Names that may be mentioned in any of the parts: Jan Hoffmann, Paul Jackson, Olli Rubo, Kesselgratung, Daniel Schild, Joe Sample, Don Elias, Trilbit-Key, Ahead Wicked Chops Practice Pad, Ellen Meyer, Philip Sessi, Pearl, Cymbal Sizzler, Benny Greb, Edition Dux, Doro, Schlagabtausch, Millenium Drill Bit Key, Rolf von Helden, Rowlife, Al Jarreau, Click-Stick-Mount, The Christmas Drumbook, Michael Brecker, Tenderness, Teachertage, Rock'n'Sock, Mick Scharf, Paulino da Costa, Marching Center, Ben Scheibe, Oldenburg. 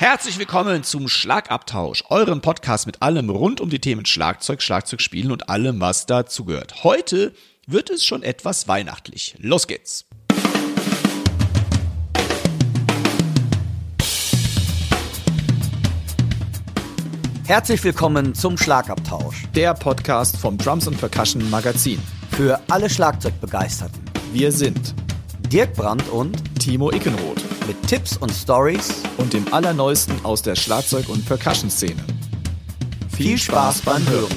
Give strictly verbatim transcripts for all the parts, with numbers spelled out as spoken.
Herzlich willkommen zum Schlagabtausch, eurem Podcast mit allem rund um die Themen Schlagzeug, Schlagzeugspielen und allem, was dazugehört. Heute wird es schon etwas weihnachtlich. Los geht's! Herzlich willkommen zum Schlagabtausch, der Podcast vom Drums and Percussion Magazin. Für alle Schlagzeugbegeisterten. Wir sind Dirk Brandt und Timo Ickenroth. Mit Tipps und Stories und dem Allerneuesten aus der Schlagzeug- und Percussion-Szene. Viel, Viel Spaß beim Hören.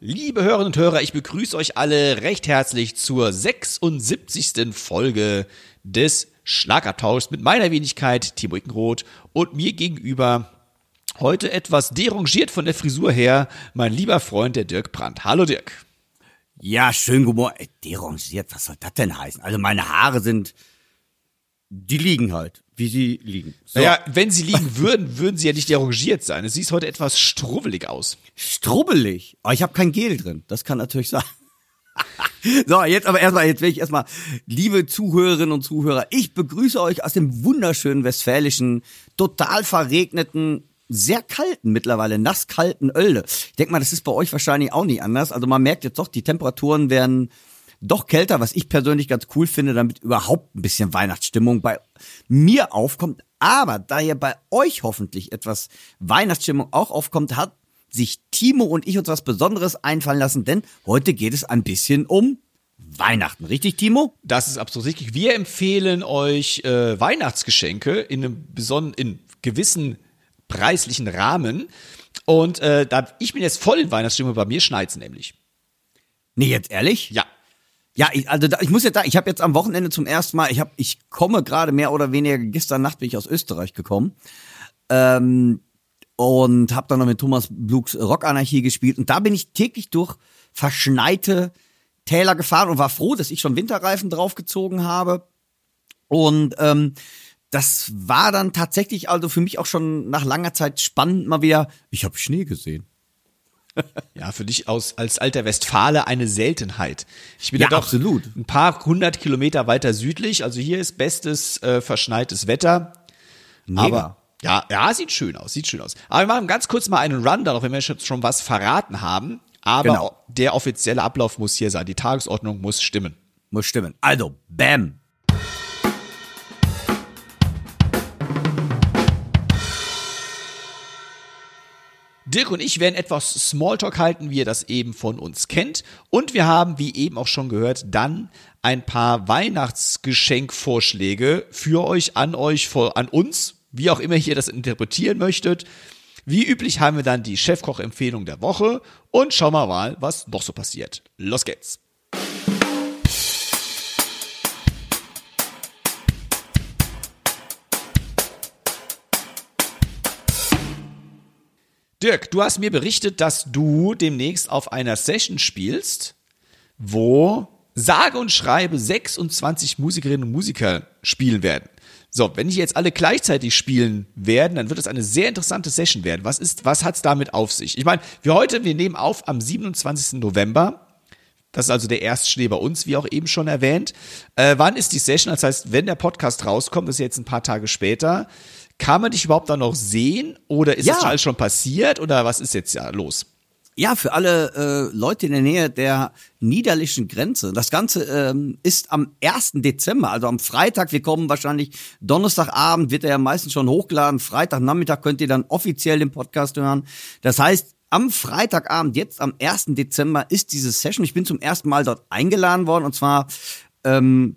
Liebe Hörerinnen und Hörer, ich begrüße euch alle recht herzlich zur sechsundsiebzigsten Folge des Schlagabtauschs mit meiner Wenigkeit Timo Ickenroth und mir gegenüber heute etwas derangiert von der Frisur her, mein lieber Freund, der Dirk Brandt. Hallo Dirk. Ja, schönen guten Morgen. Derangiert, was soll das denn heißen? Also meine Haare sind, die liegen halt, wie sie liegen. So. Naja, wenn sie liegen würden, würden sie ja nicht derangiert sein. Es sieht heute etwas strubbelig aus. Strubbelig? Aber ich habe kein Gel drin, das kann natürlich sein. So, jetzt aber erstmal, jetzt will ich erstmal, liebe Zuhörerinnen und Zuhörer, ich begrüße euch aus dem wunderschönen westfälischen, total verregneten, sehr kalten mittlerweile, nasskalten Oelde. Ich denke mal, das ist bei euch wahrscheinlich auch nicht anders. Also man merkt jetzt doch, die Temperaturen werden doch kälter, was ich persönlich ganz cool finde, damit überhaupt ein bisschen Weihnachtsstimmung bei mir aufkommt. Aber da ja bei euch hoffentlich etwas Weihnachtsstimmung auch aufkommt, hat sich Timo und ich uns was Besonderes einfallen lassen, denn heute geht es ein bisschen um Weihnachten, richtig, Timo? Das ist absolut richtig. Wir empfehlen euch äh, Weihnachtsgeschenke in einem beson- in gewissen preislichen Rahmen. Und äh, da, ich bin jetzt voll in Weihnachtsstimmung, bei mir schneit's nämlich. Nee, jetzt ehrlich? Ja. Ja, ich, also da, ich muss jetzt sagen, ich habe jetzt am Wochenende zum ersten Mal, ich hab, ich komme gerade mehr oder weniger, gestern Nacht bin ich aus Österreich gekommen ähm, und habe dann noch mit Thomas Blugs Rockanarchie gespielt. Und da bin ich täglich durch verschneite Täler gefahren und war froh, dass ich schon Winterreifen draufgezogen habe. Und ähm, das war dann tatsächlich also für mich auch schon nach langer Zeit spannend mal wieder. Ich habe Schnee gesehen. Ja, für dich aus, als alter Westfale eine Seltenheit. Ich bin ja, ja doch absolut. Ein paar hundert Kilometer weiter südlich. Also hier ist bestes äh, verschneites Wetter. Mega. Aber ja, ja, sieht schön aus, sieht schön aus. Aber wir machen ganz kurz mal einen Rundown, auch wenn wir schon was verraten haben. Aber genau, der offizielle Ablauf muss hier sein. Die Tagesordnung muss stimmen. Muss stimmen. Also, bam. Dirk und ich werden etwas Smalltalk halten, wie ihr das eben von uns kennt. Und wir haben, wie eben auch schon gehört, dann ein paar Weihnachtsgeschenkvorschläge für euch, an euch, an uns, wie auch immer ihr das interpretieren möchtet. Wie üblich haben wir dann die Chefkoch-Empfehlung der Woche und schauen wir mal, was noch so passiert. Los geht's! Dirk, du hast mir berichtet, dass du demnächst auf einer Session spielst, wo sage und schreibe sechsundzwanzig Musikerinnen und Musiker spielen werden. So, wenn die jetzt alle gleichzeitig spielen werden, dann wird es eine sehr interessante Session werden. Was ist, was hat's damit auf sich? Ich meine, wir heute, wir nehmen auf am siebenundzwanzigsten November. Das ist also der Erstschnee bei uns, wie auch eben schon erwähnt. Äh, wann ist die Session? Das heißt, wenn der Podcast rauskommt, das ist jetzt ein paar Tage später, kann man dich überhaupt da noch sehen oder ist ja das alles schon passiert oder was ist jetzt ja los? Ja, für alle äh, Leute in der Nähe der niederländischen Grenze. Das Ganze ähm, ist am ersten Dezember, also am Freitag. Wir kommen wahrscheinlich Donnerstagabend, wird er ja meistens schon hochgeladen. Freitagnachmittag könnt ihr dann offiziell den Podcast hören. Das heißt, am Freitagabend, jetzt am ersten Dezember, ist diese Session. Ich bin zum ersten Mal dort eingeladen worden und zwar ähm,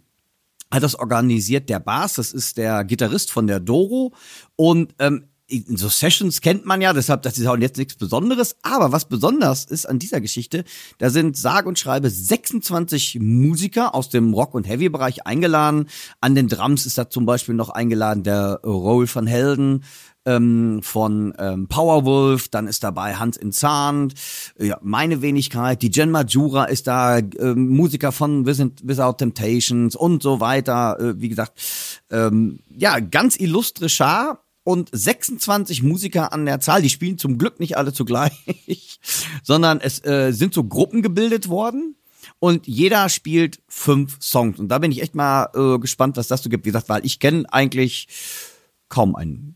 hat das organisiert der Bas, das ist der Gitarrist von der Doro und ähm, so Sessions kennt man ja, deshalb, das ist auch jetzt nichts Besonderes. Aber was besonders ist an dieser Geschichte, da sind sage und schreibe sechsundzwanzig Musiker aus dem Rock- und Heavy-Bereich eingeladen. An den Drums ist da zum Beispiel noch eingeladen der Rolf von Helden ähm, von ähm, Powerwolf. Dann ist dabei Hans in Zahn, ja, meine Wenigkeit. Die Jen Majura ist da, äh, Musiker von Visit Without Temptations und so weiter. Äh, wie gesagt, ähm, ja, ganz illustre Schar. und sechsundzwanzig Musiker an der Zahl. Die spielen zum Glück nicht alle zugleich, sondern es äh, sind so Gruppen gebildet worden. Und jeder spielt fünf Songs. Und da bin ich echt mal äh, gespannt, was das so gibt. Wie gesagt, weil ich kenne eigentlich kaum einen,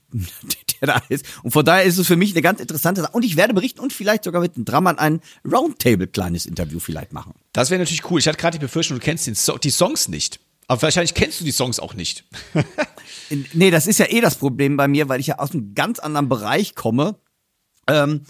der da ist. Und von daher ist es für mich eine ganz interessante Sache. Und ich werde berichten und vielleicht sogar mit den Drummern ein Roundtable-kleines Interview vielleicht machen. Das wäre natürlich cool. Ich hatte gerade die Befürchtung, du kennst den so- die Songs nicht. Aber wahrscheinlich kennst du die Songs auch nicht. Nee, das ist ja eh das Problem bei mir, weil ich ja aus einem ganz anderen Bereich komme. Ähm,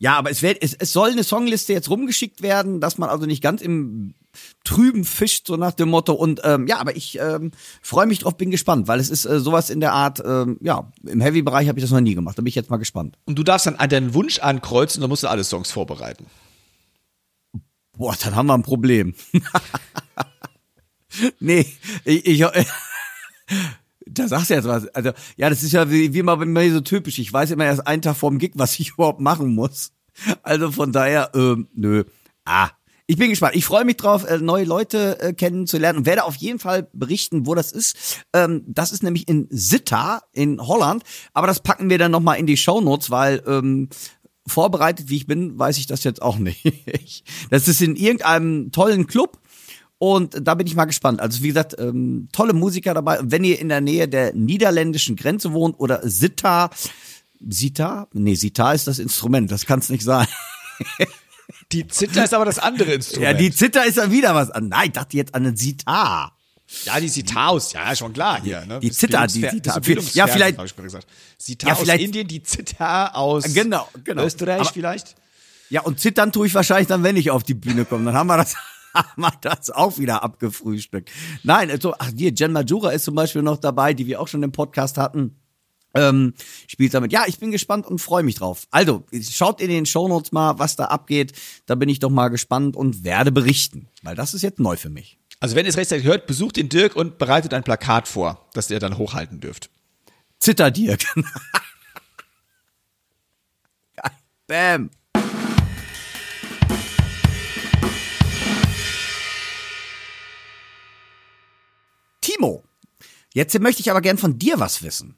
Ja, aber es, wird, es, es soll eine Songliste jetzt rumgeschickt werden, dass man also nicht ganz im Trüben fischt, so nach dem Motto. Und ähm, ja, aber ich ähm, freue mich drauf, bin gespannt, weil es ist äh, sowas in der Art, ähm, ja, im Heavy-Bereich habe ich das noch nie gemacht, da bin ich jetzt mal gespannt. Und du darfst dann an deinen Wunsch ankreuzen, dann musst du alle Songs vorbereiten. Boah, dann haben wir ein Problem. Nee, ich... ich Da sagst du jetzt was. Also, ja, das ist ja wie, wie immer bei mir so typisch. Ich weiß immer erst einen Tag vorm Gig, was ich überhaupt machen muss. Also von daher, ähm, nö. Ah, ich bin gespannt. Ich freue mich drauf, neue Leute kennenzulernen und werde auf jeden Fall berichten, wo das ist. Ähm, das ist nämlich in Sitta in Holland. Aber das packen wir dann nochmal in die Shownotes, weil ähm, vorbereitet, wie ich bin, weiß ich das jetzt auch nicht. Das ist in irgendeinem tollen Club. Und da bin ich mal gespannt. Also wie gesagt, ähm, tolle Musiker dabei. Wenn ihr in der Nähe der niederländischen Grenze wohnt oder Sitta, Sitta? Nee, Sitta ist das Instrument, das kann's nicht sein. Die Zither ist aber das andere Instrument. Ja, die Zither ist dann wieder was anderes. Nein, ich dachte jetzt an eine Sitar. Ja, die Sitar aus, ja, schon klar hier. Ne? Die Zither, die Sitar. Ja, vielleicht. Sitar ja, aus Indien, die Zither aus genau, genau. Österreich aber, vielleicht. Ja, und zittern tue ich wahrscheinlich dann, wenn ich auf die Bühne komme. Dann haben wir das... haben wir das auch wieder abgefrühstückt. Nein, also, ach hier, Jen Majura ist zum Beispiel noch dabei, die wir auch schon im Podcast hatten. Ähm, spielt damit. Ja, ich bin gespannt und freue mich drauf. Also, schaut in den Shownotes mal, was da abgeht. Da bin ich doch mal gespannt und werde berichten, weil das ist jetzt neu für mich. Also, wenn ihr es rechtzeitig hört, besucht den Dirk und bereitet ein Plakat vor, das ihr dann hochhalten dürft. Zitter Dirk. Bam. Timo, jetzt möchte ich aber gern von dir was wissen,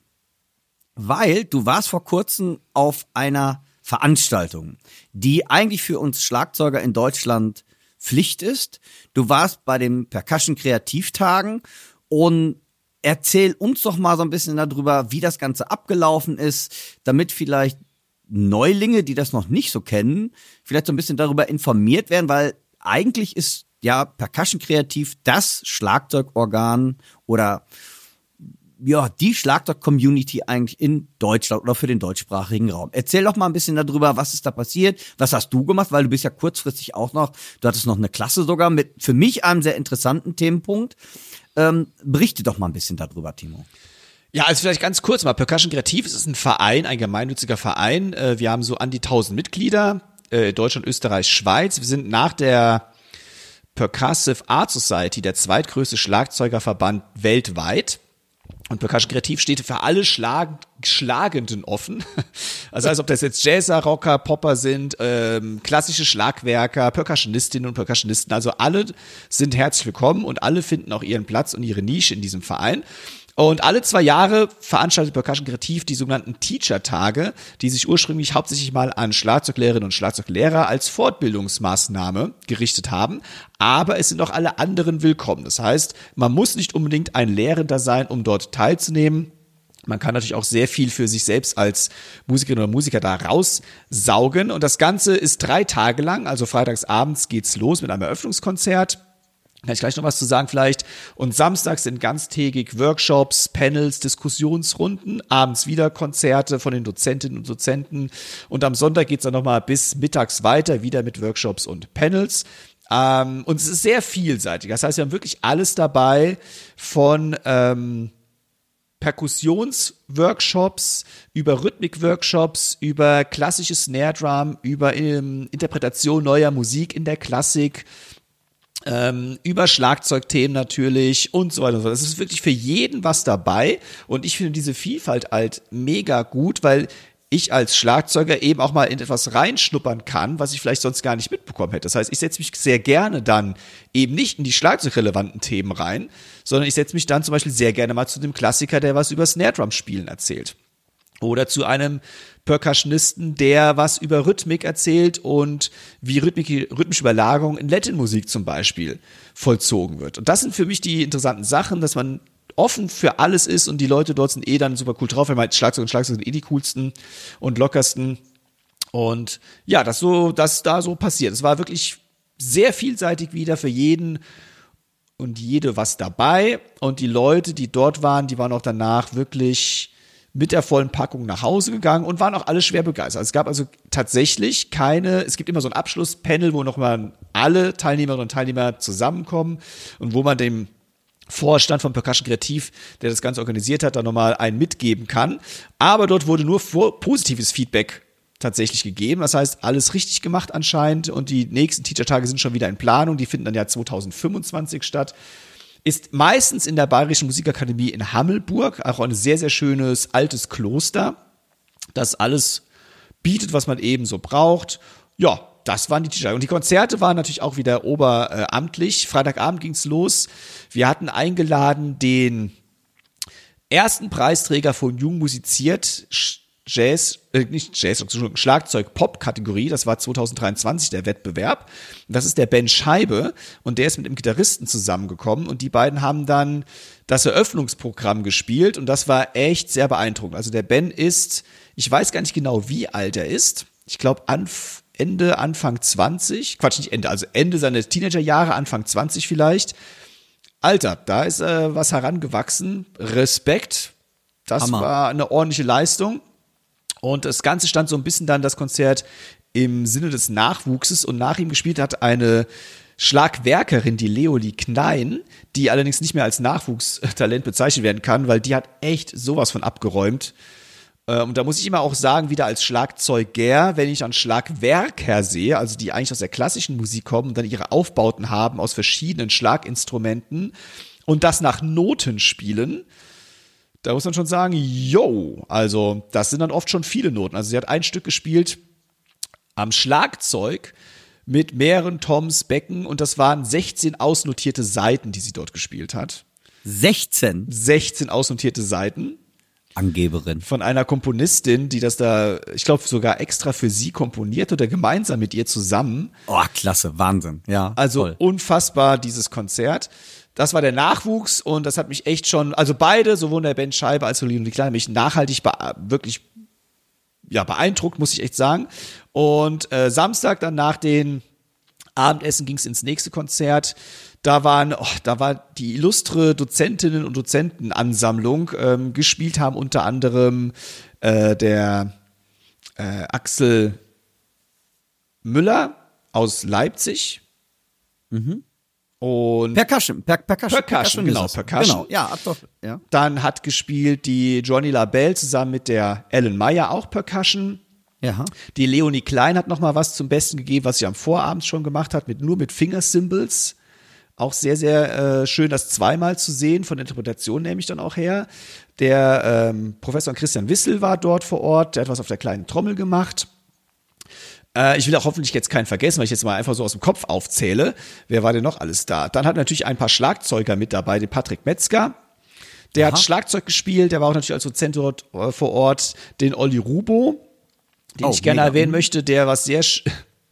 weil du warst vor kurzem auf einer Veranstaltung, die eigentlich für uns Schlagzeuger in Deutschland Pflicht ist. Du warst bei den Percussion Kreativtagen und erzähl uns doch mal so ein bisschen darüber, wie das Ganze abgelaufen ist, damit vielleicht Neulinge, die das noch nicht so kennen, vielleicht so ein bisschen darüber informiert werden, weil eigentlich ist ja, Percussion Kreativ, das Schlagzeugorgan oder ja, die Schlagzeug-Community eigentlich in Deutschland oder für den deutschsprachigen Raum. Erzähl doch mal ein bisschen darüber, was ist da passiert, was hast du gemacht, weil du bist ja kurzfristig auch noch, du hattest noch eine Klasse sogar mit für mich einem sehr interessanten Themenpunkt. Ähm, berichte doch mal ein bisschen darüber, Timo. Ja, also vielleicht ganz kurz mal, Percussion Kreativ ist ein Verein, ein gemeinnütziger Verein. Wir haben so an die tausend Mitglieder, Deutschland, Österreich, Schweiz. Wir sind nach der Percussive Art Society, der zweitgrößte Schlagzeugerverband weltweit. Und Percussion Kreativ steht für alle Schlag- Schlagenden offen. Also als ob das jetzt Jazzer, Rocker, Popper sind, ähm, klassische Schlagwerker, Percussionistinnen und Percussionisten. Also alle sind herzlich willkommen und alle finden auch ihren Platz und ihre Nische in diesem Verein. Und alle zwei Jahre veranstaltet Percussion Kreativ die sogenannten Teacher-Tage, die sich ursprünglich hauptsächlich mal an Schlagzeuglehrinnen und Schlagzeuglehrer als Fortbildungsmaßnahme gerichtet haben. Aber es sind auch alle anderen willkommen. Das heißt, man muss nicht unbedingt ein Lehrender sein, um dort teilzunehmen. Man kann natürlich auch sehr viel für sich selbst als Musikerin oder Musiker da raussaugen. Und das Ganze ist drei Tage lang. Also freitags abends geht's los mit einem Eröffnungskonzert. Kann ich gleich noch was zu sagen vielleicht. Und samstags sind ganztägig Workshops, Panels, Diskussionsrunden, abends wieder Konzerte von den Dozentinnen und Dozenten. Und am Sonntag geht es dann nochmal bis mittags weiter, wieder mit Workshops und Panels. Ähm, und es ist sehr vielseitig. Das heißt, wir haben wirklich alles dabei von ähm, Perkussionsworkshops, über Rhythmikworkshops, über klassische Snare Drum, über ähm, Interpretation neuer Musik in der Klassik, über Schlagzeugthemen natürlich und so weiter und so weiter. Es ist wirklich für jeden was dabei und ich finde diese Vielfalt halt mega gut, weil ich als Schlagzeuger eben auch mal in etwas reinschnuppern kann, was ich vielleicht sonst gar nicht mitbekommen hätte. Das heißt, ich setze mich sehr gerne dann eben nicht in die schlagzeugrelevanten Themen rein, sondern ich setze mich dann zum Beispiel sehr gerne mal zu dem Klassiker, der was über Snare Drum spielen erzählt. Oder zu einem Percussionisten, der was über Rhythmik erzählt und wie Rhythmik, rhythmische Überlagerung in Latin-Musik zum Beispiel vollzogen wird. Und das sind für mich die interessanten Sachen, dass man offen für alles ist und die Leute dort sind eh dann super cool drauf, weil man Schlagzeug und Schlagzeug sind eh die coolsten und lockersten. Und ja, das so, das da so passiert. Es war wirklich sehr vielseitig wieder für jeden und jede was dabei. Und die Leute, die dort waren, die waren auch danach wirklich mit der vollen Packung nach Hause gegangen und waren auch alle schwer begeistert. Es gab also tatsächlich keine, es gibt immer so ein Abschlusspanel, wo nochmal alle Teilnehmerinnen und Teilnehmer zusammenkommen und wo man dem Vorstand von Percussion Kreativ, der das Ganze organisiert hat, da nochmal einen mitgeben kann. Aber dort wurde nur vor, positives Feedback tatsächlich gegeben. Das heißt, alles richtig gemacht anscheinend und die nächsten Teacher-Tage sind schon wieder in Planung. Die finden dann ja zwanzig fünfundzwanzig statt. Ist meistens in der Bayerischen Musikakademie in Hammelburg, auch ein sehr, sehr schönes altes Kloster, das alles bietet, was man eben so braucht. Ja, das waren die Teacher. Und die Konzerte waren natürlich auch wieder oberamtlich. Freitagabend ging's los. Wir hatten eingeladen den ersten Preisträger von Jung musiziert, Jazz, äh, nicht Jazz, Schlagzeug-Pop-Kategorie, das war zwanzig dreiundzwanzig der Wettbewerb. Das ist der Ben Scheibe und der ist mit dem Gitarristen zusammengekommen und die beiden haben dann das Eröffnungsprogramm gespielt und das war echt sehr beeindruckend. Also der Ben ist, ich weiß gar nicht genau, wie alt er ist, ich glaube Anf- Ende, Anfang zwanzig, Quatsch, nicht Ende, also Ende seiner Teenagerjahre, Anfang zwanzig vielleicht. Alter, da ist äh, was herangewachsen, Respekt, das Hammer. War eine ordentliche Leistung. Und das Ganze stand so ein bisschen dann das Konzert im Sinne des Nachwuchses und nach ihm gespielt hat eine Schlagwerkerin, die Leonie Klein, die allerdings nicht mehr als Nachwuchstalent bezeichnet werden kann, weil die hat echt sowas von abgeräumt. Und da muss ich immer auch sagen, wieder als Schlagzeuger, wenn ich an Schlagwerker sehe, also die eigentlich aus der klassischen Musik kommen und dann ihre Aufbauten haben aus verschiedenen Schlaginstrumenten und das nach Noten spielen, da muss man schon sagen, yo, also das sind dann oft schon viele Noten. Also sie hat ein Stück gespielt am Schlagzeug mit mehreren Toms, Becken und das waren sechzehn ausnotierte Saiten, die sie dort gespielt hat. sechzehn? sechzehn ausnotierte Saiten. Angeberin. Von einer Komponistin, die das da, ich glaube, sogar extra für sie komponiert oder gemeinsam mit ihr zusammen. Oh, klasse, Wahnsinn. Ja, also voll. Unfassbar, dieses Konzert. Das war der Nachwuchs und das hat mich echt schon, also beide, sowohl der Ben Scheibe als auch Leonie Klein, mich nachhaltig bee- wirklich ja, beeindruckt, muss ich echt sagen. Und äh, Samstag dann nach dem Abendessen ging es ins nächste Konzert. Da waren, oh, da war die illustre Dozentinnen und Dozentenansammlung. Ähm, gespielt haben unter anderem äh, der äh, Axel Müller aus Leipzig. Mhm. Und Percussion, per, Percussion, Percussion, Percussion, genau, Percussion. Genau, ja, ab doch, ja. Dann hat gespielt die Johnny Labelle zusammen mit der Ellen Meyer auch Percussion. Ja. Die Leonie Klein hat nochmal was zum Besten gegeben, was sie am Vorabend schon gemacht hat, mit nur mit Fingercymbals. Auch sehr, sehr äh, schön, das zweimal zu sehen, von der Interpretation nehme ich dann auch her. Der ähm, Professor Christian Wissel war dort vor Ort, der hat was auf der kleinen Trommel gemacht. Ich will auch hoffentlich jetzt keinen vergessen, weil ich jetzt mal einfach so aus dem Kopf aufzähle. Wer war denn noch alles da? Dann hat natürlich ein paar Schlagzeuger mit dabei, den Patrick Metzger. Der Aha. hat Schlagzeug gespielt, der war auch natürlich als Dozent dort vor Ort. Den Olli Rubo, den oh, ich gerne mega. erwähnen möchte, der was sehr,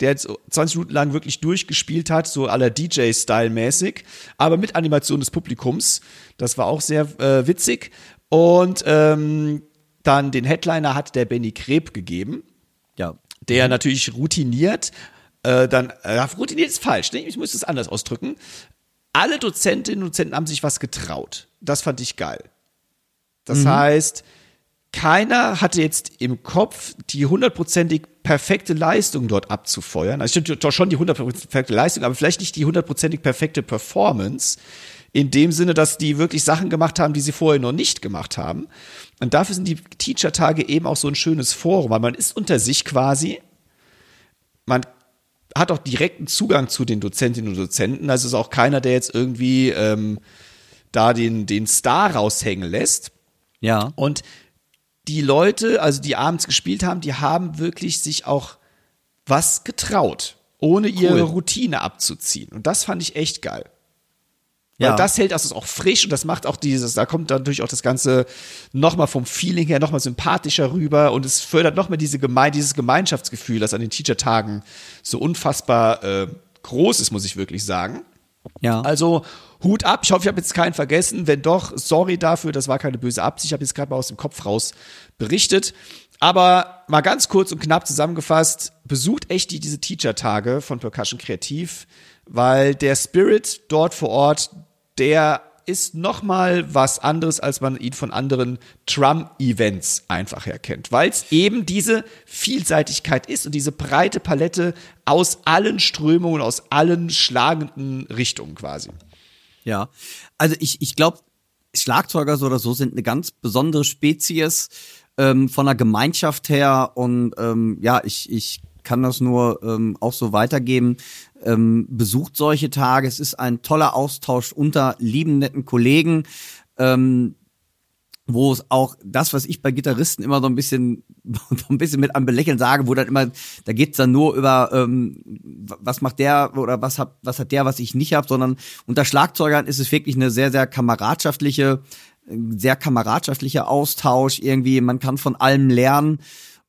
der jetzt zwanzig Minuten lang wirklich durchgespielt hat, so à la D J-Style mäßig, aber mit Animation des Publikums. Das war auch sehr äh, witzig. Und ähm, dann den Headliner hat der Benny Greb gegeben. Ja. Der natürlich routiniert, äh, dann, äh, routiniert ist falsch, ne? Ich muss es anders ausdrücken. Alle Dozentinnen und Dozenten haben sich was getraut. Das fand ich geil. Das mhm. heißt, keiner hatte jetzt im Kopf, die hundertprozentig perfekte Leistung dort abzufeuern. Also schon die hundertprozentig perfekte Leistung, aber vielleicht nicht die hundertprozentig perfekte Performance. In dem Sinne, dass die wirklich Sachen gemacht haben, die sie vorher noch nicht gemacht haben. Und dafür sind die Teacher-Tage eben auch so ein schönes Forum, weil man ist unter sich quasi. Man hat auch direkten Zugang zu den Dozentinnen und Dozenten. Also ist auch keiner, der jetzt irgendwie ähm, da den, den Star raushängen lässt. Ja. Und die Leute, also die abends gespielt haben, die haben wirklich sich auch was getraut, ohne ihre cool. Routine abzuziehen. Und das fand ich echt geil. Ja. Weil das hält das auch frisch und das macht auch dieses, da kommt dann natürlich auch das Ganze nochmal vom Feeling her nochmal sympathischer rüber und es fördert nochmal diese Geme- dieses Gemeinschaftsgefühl, das an den Teacher-Tagen so unfassbar äh, groß ist, muss ich wirklich sagen. Ja. Also Hut ab, ich hoffe, ich habe jetzt keinen vergessen, wenn doch, sorry dafür, das war keine böse Absicht, ich habe jetzt gerade mal aus dem Kopf raus berichtet. Aber mal ganz kurz und knapp zusammengefasst, besucht echt die, diese Teacher-Tage von Percussion Kreativ, weil der Spirit dort vor Ort, der ist nochmal was anderes, als man ihn von anderen Drum-Events einfach her kennt, weil es eben diese Vielseitigkeit ist und diese breite Palette aus allen Strömungen, aus allen schlagenden Richtungen quasi. Ja, also ich, ich glaube, Schlagzeuger so oder so sind eine ganz besondere Spezies, Ähm, von der Gemeinschaft her und ähm, ja, ich ich kann das nur ähm, auch so weitergeben. Ähm, besucht solche Tage, es ist ein toller Austausch unter lieben, netten Kollegen, ähm, wo es auch das, was ich bei Gitarristen immer so ein bisschen so ein bisschen mit einem Belächeln sage, wo dann immer, da geht's dann nur über ähm, was macht der oder was hat, was hat der, was ich nicht habe, sondern unter Schlagzeugern ist es wirklich eine sehr, sehr kameradschaftliche sehr kameradschaftlicher Austausch irgendwie, man kann von allem lernen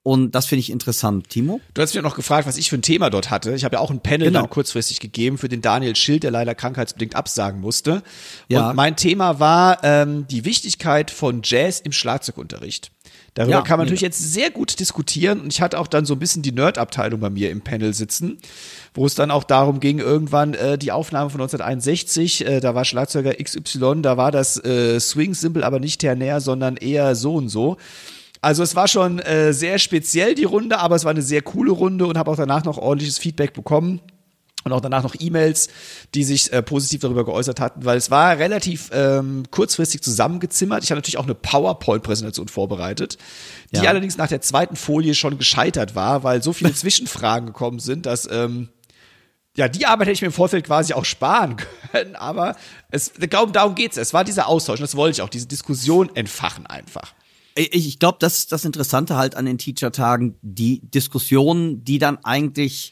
und das finde ich interessant. Timo? Du hast mich noch gefragt, was ich für ein Thema dort hatte. Ich habe ja auch ein Panel genau. dann kurzfristig gegeben für den Daniel Schild, der leider krankheitsbedingt absagen musste. Ja. Und mein Thema war ähm, die Wichtigkeit von Jazz im Schlagzeugunterricht. Darüber ja, kann man natürlich ja. jetzt sehr gut diskutieren und ich hatte auch dann so ein bisschen die Nerd-Abteilung bei mir im Panel sitzen, wo es dann auch darum ging, irgendwann äh, die Aufnahme von neunzehnhunderteinundsechzig, äh, da war Schlagzeuger X Y, da war das äh, Swing-Symbol aber nicht ternär, sondern eher so und so. Also es war schon äh, sehr speziell die Runde, aber es war eine sehr coole Runde und habe auch danach noch ordentliches Feedback bekommen. Und auch danach noch E-Mails, die sich äh, positiv darüber geäußert hatten, weil es war relativ ähm, kurzfristig zusammengezimmert. Ich habe natürlich auch eine PowerPoint-Präsentation vorbereitet, die ja. allerdings nach der zweiten Folie schon gescheitert war, weil so viele Zwischenfragen gekommen sind, dass ähm, ja die Arbeit hätte ich mir im Vorfeld quasi auch sparen können. Aber es, darum geht's. Es war dieser Austausch und das wollte ich auch, diese Diskussion entfachen einfach. Ich, ich glaube, das ist das Interessante halt an den Teacher-Tagen, die Diskussionen, die dann eigentlich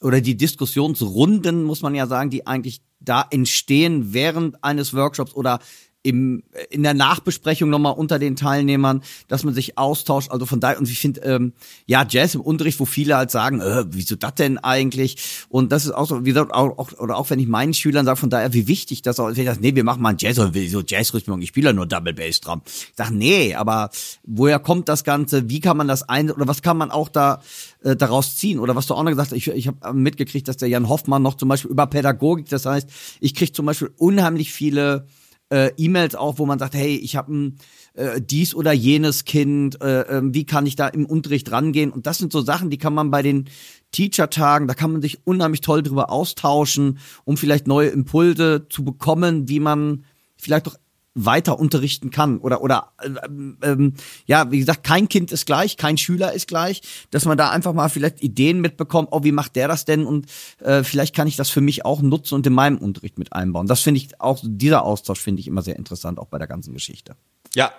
oder die Diskussionsrunden, muss man ja sagen, die eigentlich da entstehen während eines Workshops oder im in der Nachbesprechung nochmal unter den Teilnehmern, dass man sich austauscht. Also von daher, und ich finde, ähm, ja, Jazz im Unterricht, wo viele halt sagen, äh, wieso das denn eigentlich? Und das ist auch so, wie gesagt, auch, auch, oder auch wenn ich meinen Schülern sage, von daher, wie wichtig das auch ist. Ich sage, nee, wir machen mal einen Jazz, so Jazz-Rhythmik, ich spiele nur Double Bass Drum. Ich sage, nee, aber woher kommt das Ganze? Wie kann man das ein, oder was kann man auch da äh, daraus ziehen? Oder was du auch noch gesagt hast, ich, ich habe mitgekriegt, dass der Jan Hoffmann noch zum Beispiel über Pädagogik, das heißt, ich kriege zum Beispiel unheimlich viele Äh, E-Mails auch, wo man sagt, hey, ich habe äh, dies oder jenes Kind, äh, äh, wie kann ich da im Unterricht rangehen? Und das sind so Sachen, die kann man bei den Teacher-Tagen, da kann man sich unheimlich toll drüber austauschen, um vielleicht neue Impulse zu bekommen, wie man vielleicht doch weiter unterrichten kann oder oder ähm, ähm, ja, wie gesagt, kein Kind ist gleich, kein Schüler ist gleich, dass man da einfach mal vielleicht Ideen mitbekommt, oh, wie macht der das denn und äh, vielleicht kann ich das für mich auch nutzen und in meinem Unterricht mit einbauen. Das finde ich auch, dieser Austausch finde ich immer sehr interessant, auch bei der ganzen Geschichte. Ja,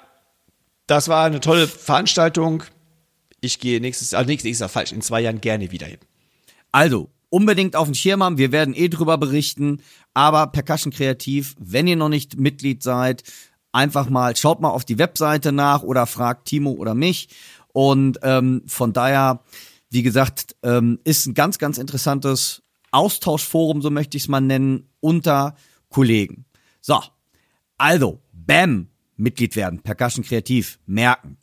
das war eine tolle Veranstaltung. Ich gehe nächstes, also nächstes ist ja falsch, in zwei Jahren gerne wieder hin. Also, unbedingt auf den Schirm haben, wir werden eh drüber berichten, aber Percussion Kreativ, wenn ihr noch nicht Mitglied seid, einfach mal, schaut mal auf die Webseite nach oder fragt Timo oder mich und ähm, von daher, wie gesagt, ähm, ist ein ganz, ganz interessantes Austauschforum, so möchte ich es mal nennen, unter Kollegen. So, also, bam, Mitglied werden, Percussion Kreativ, merken.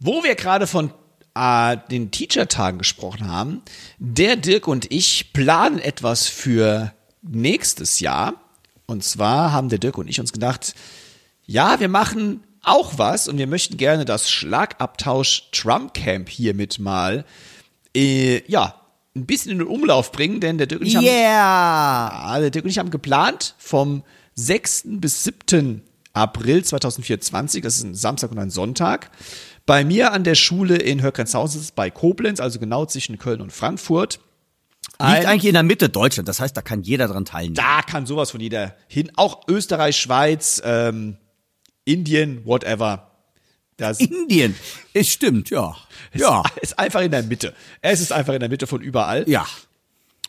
Wo wir gerade von äh, den Teacher-Tagen gesprochen haben, der Dirk und ich planen etwas für nächstes Jahr. Und zwar haben der Dirk und ich uns gedacht, ja, wir machen auch was und wir möchten gerne das Schlagabtausch-Drum-Camp hiermit mal äh, ja, ein bisschen in den Umlauf bringen, denn der Dirk und ich, yeah. haben, ja, der Dirk und ich haben geplant, vom sechsten bis siebten April zweitausendvierundzwanzig, das ist ein Samstag und ein Sonntag, bei mir an der Schule in Höhr-Krenzhausen bei Koblenz, also genau zwischen Köln und Frankfurt. Liegt eigentlich in der Mitte Deutschland, das heißt, da kann jeder dran teilnehmen. Da kann sowas von jeder hin, auch Österreich, Schweiz, ähm, Indien, whatever. Das Indien, es stimmt, ja. Es ja. ist einfach in der Mitte. Es ist einfach in der Mitte von überall. Ja.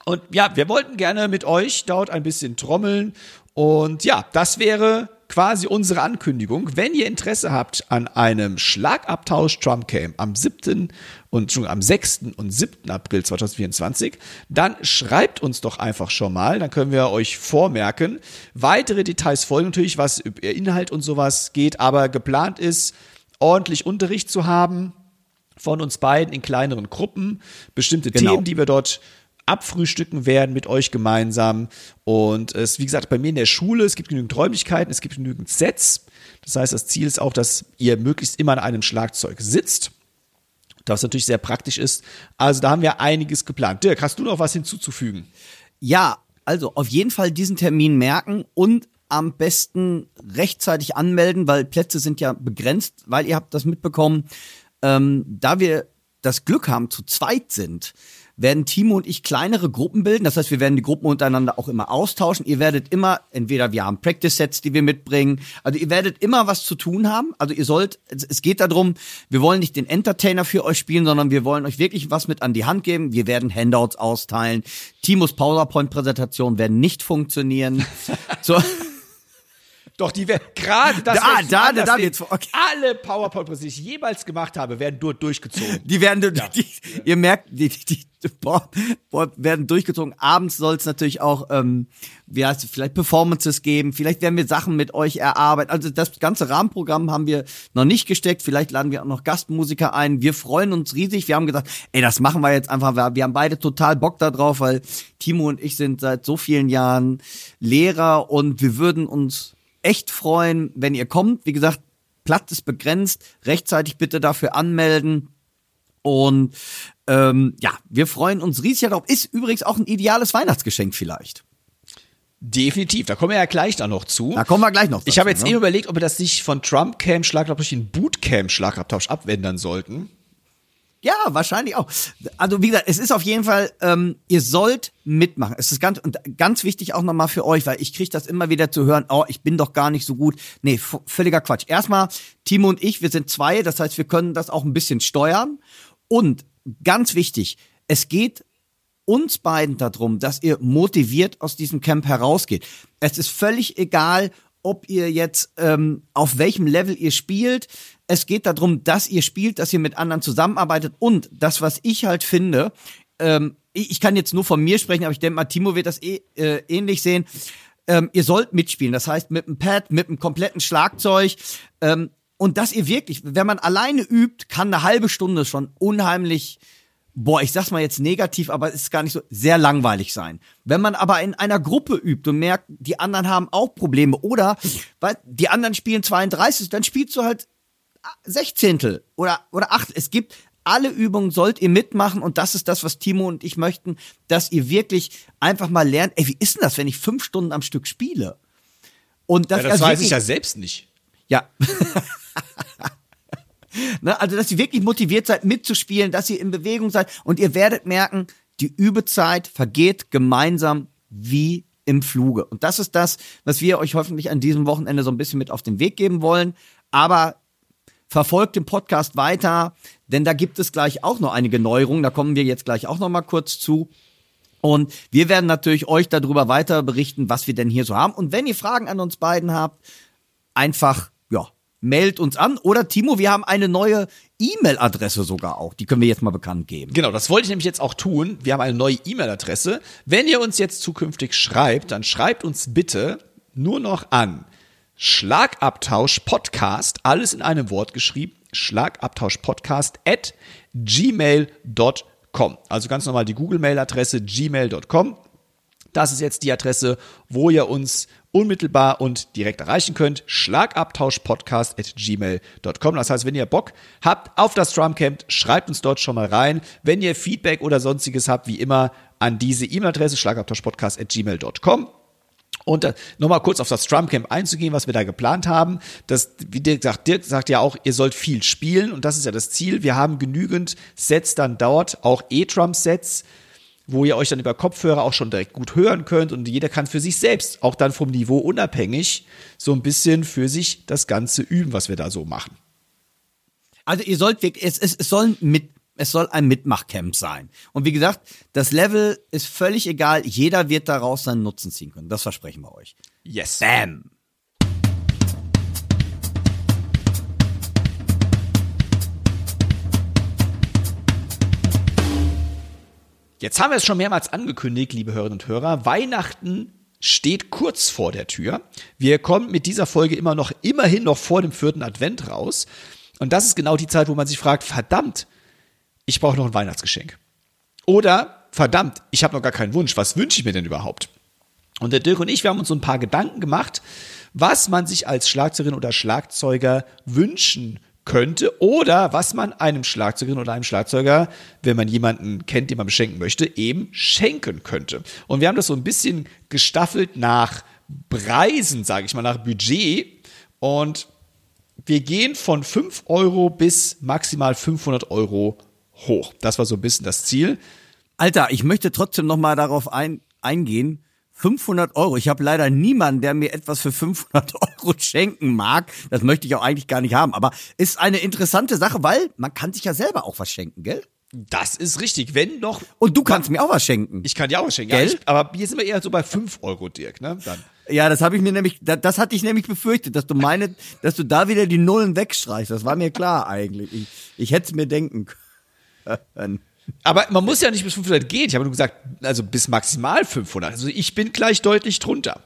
Und ja, wir wollten gerne mit euch dort ein bisschen trommeln. Und ja, das wäre quasi unsere Ankündigung. Wenn ihr Interesse habt an einem Schlagabtausch Drumcamp am siebten und schon am sechsten und siebten April zwanzig vierundzwanzig, dann schreibt uns doch einfach schon mal, dann können wir euch vormerken. Weitere Details folgen natürlich, was über Inhalt und sowas geht, aber geplant ist, ordentlich Unterricht zu haben von uns beiden in kleineren Gruppen, bestimmte genau. Themen, die wir dort abfrühstücken werden mit euch gemeinsam. Und es, wie gesagt, bei mir in der Schule, es gibt genügend Räumlichkeiten, es gibt genügend Sets. Das heißt, das Ziel ist auch, dass ihr möglichst immer an einem Schlagzeug sitzt, was natürlich sehr praktisch ist. Also da haben wir einiges geplant. Dirk, hast du noch was hinzuzufügen? Ja, also auf jeden Fall diesen Termin merken und am besten rechtzeitig anmelden, weil Plätze sind ja begrenzt, weil ihr habt das mitbekommen. Ähm, da wir das Glück haben, zu zweit sind, werden Timo und ich kleinere Gruppen bilden. Das heißt, wir werden die Gruppen untereinander auch immer austauschen. Ihr werdet immer, entweder wir haben Practice-Sets, die wir mitbringen. Also ihr werdet immer was zu tun haben. Also ihr sollt, es geht darum, wir wollen nicht den Entertainer für euch spielen, sondern wir wollen euch wirklich was mit an die Hand geben. Wir werden Handouts austeilen. Timos PowerPoint-Präsentationen werden nicht funktionieren. So. Doch, die werden gerade das, da, da, da, da, jetzt, okay. alle PowerPoint-Präsentationen, die ich jeweils gemacht habe, werden nur durchgezogen. Die werden, ja. die, ihr merkt, die, die, die boah, boah, werden durchgezogen. Abends soll es natürlich auch, ähm, wie heißt es, vielleicht Performances geben. Vielleicht werden wir Sachen mit euch erarbeiten. Also das ganze Rahmenprogramm haben wir noch nicht gesteckt. Vielleicht laden wir auch noch Gastmusiker ein. Wir freuen uns riesig. Wir haben gesagt, ey, das machen wir jetzt einfach. Wir haben beide total Bock da drauf, weil Timo und ich sind seit so vielen Jahren Lehrer und wir würden uns echt freuen, wenn ihr kommt. Wie gesagt, Platz ist begrenzt. Rechtzeitig bitte dafür anmelden. Und ähm, ja, wir freuen uns riesig darauf. Ist übrigens auch ein ideales Weihnachtsgeschenk vielleicht. Definitiv. Da kommen wir ja gleich dann noch zu. Da kommen wir gleich noch zu. Ich habe jetzt ne? eben überlegt, ob wir das nicht von Drumcamp-Schlagabtausch in Bootcamp-Schlagabtausch abwenden sollten. Ja, wahrscheinlich auch. Also wie gesagt, es ist auf jeden Fall, ähm, ihr sollt mitmachen. Es ist ganz, ganz wichtig auch nochmal für euch, weil ich kriege das immer wieder zu hören, oh, ich bin doch gar nicht so gut. Nee, v- völliger Quatsch. Erstmal, Timo und ich, wir sind zwei, das heißt, wir können das auch ein bisschen steuern. Und ganz wichtig, es geht uns beiden darum, dass ihr motiviert aus diesem Camp herausgeht. Es ist völlig egal, ob ihr jetzt, ähm, auf welchem Level ihr spielt. Es geht darum, dass ihr spielt, dass ihr mit anderen zusammenarbeitet und das, was ich halt finde, ähm, ich kann jetzt nur von mir sprechen, aber ich denke mal, Timo wird das eh, äh, ähnlich sehen, ähm, ihr sollt mitspielen, das heißt mit einem Pad, mit einem kompletten Schlagzeug ähm, und dass ihr wirklich, wenn man alleine übt, kann eine halbe Stunde schon unheimlich, boah, ich sag's mal jetzt negativ, aber es ist gar nicht so, sehr langweilig sein. Wenn man aber in einer Gruppe übt und merkt, die anderen haben auch Probleme oder weil die anderen spielen zweiunddreißig, dann spielst du halt Sechzehntel oder, oder acht. Es gibt alle Übungen, sollt ihr mitmachen und das ist das, was Timo und ich möchten, dass ihr wirklich einfach mal lernt, ey, wie ist denn das, wenn ich fünf Stunden am Stück spiele? Und das, ja, das also weiß wirklich, ich ja selbst nicht. Ja. Ne, also, dass ihr wirklich motiviert seid, mitzuspielen, dass ihr in Bewegung seid und ihr werdet merken, die Übezeit vergeht gemeinsam wie im Fluge. Und das ist das, was wir euch hoffentlich an diesem Wochenende so ein bisschen mit auf den Weg geben wollen, aber verfolgt den Podcast weiter, denn da gibt es gleich auch noch einige Neuerungen. Da kommen wir jetzt gleich auch noch mal kurz zu. Und wir werden natürlich euch darüber weiter berichten, was wir denn hier so haben. Und wenn ihr Fragen an uns beiden habt, einfach, ja, meldet uns an. Oder Timo, wir haben eine neue E-Mail-Adresse sogar auch. Die können wir jetzt mal bekannt geben. Genau, das wollte ich nämlich jetzt auch tun. Wir haben eine neue E-Mail-Adresse. Wenn ihr uns jetzt zukünftig schreibt, dann schreibt uns bitte nur noch an Schlagabtausch Podcast, alles in einem Wort geschrieben, schlagabtauschpodcast at gmail dot com. Also ganz normal die Google-Mail-Adresse gmail dot com. Das ist jetzt die Adresse, wo ihr uns unmittelbar und direkt erreichen könnt. schlagabtauschpodcast at gmail dot com. Das heißt, wenn ihr Bock habt auf das Drumcamp, schreibt uns dort schon mal rein. Wenn ihr Feedback oder sonstiges habt, wie immer an diese E-Mail-Adresse schlagabtauschpodcast at gmail dot com. Und nochmal kurz auf das Drumcamp einzugehen, was wir da geplant haben. Das, wie Dirk sagt, Dirk sagt ja auch, ihr sollt viel spielen und das ist ja das Ziel. Wir haben genügend Sets dann dort, auch E-Drum-Sets, wo ihr euch dann über Kopfhörer auch schon direkt gut hören könnt und jeder kann für sich selbst, auch dann vom Niveau unabhängig, so ein bisschen für sich das Ganze üben, was wir da so machen. Also ihr sollt wirklich, es, es, es soll mit, es soll ein Mitmachcamp sein. Und wie gesagt, das Level ist völlig egal. Jeder wird daraus seinen Nutzen ziehen können. Das versprechen wir euch. Yes. Bam. Jetzt haben wir es schon mehrmals angekündigt, liebe Hörerinnen und Hörer. Weihnachten steht kurz vor der Tür. Wir kommen mit dieser Folge immer noch, immerhin noch vor dem vierten Advent raus. Und das ist genau die Zeit, wo man sich fragt, verdammt, ich brauche noch ein Weihnachtsgeschenk. Oder, verdammt, ich habe noch gar keinen Wunsch. Was wünsche ich mir denn überhaupt? Und der Dirk und ich, wir haben uns so ein paar Gedanken gemacht, was man sich als Schlagzeugerin oder Schlagzeuger wünschen könnte oder was man einem Schlagzeugerin oder einem Schlagzeuger, wenn man jemanden kennt, den man beschenken möchte, eben schenken könnte. Und wir haben das so ein bisschen gestaffelt nach Preisen, sage ich mal, nach Budget. Und wir gehen von fünf Euro bis maximal fünfhundert Euro hoch. Das war so ein bisschen das Ziel. Alter, ich möchte trotzdem noch mal darauf ein, eingehen, fünfhundert Euro. Ich habe leider niemanden, der mir etwas für fünfhundert Euro schenken mag. Das möchte ich auch eigentlich gar nicht haben. Aber ist eine interessante Sache, weil man kann sich ja selber auch was schenken, gell? Das ist richtig, wenn noch... Und du kannst mir auch was schenken. Ich kann dir auch was schenken, gell? Ja, ich, aber hier sind wir eher so bei fünf Euro, Dirk, ne? Dann. Ja, das habe ich mir nämlich, das, das hatte ich nämlich befürchtet, dass du meine, dass du da wieder die Nullen wegstreichst. Das war mir klar eigentlich. Ich, ich hätte es mir denken können. Aber man muss ja nicht bis fünfhundert gehen. Ich habe nur gesagt, also bis maximal fünfhundert. Also ich bin gleich deutlich drunter.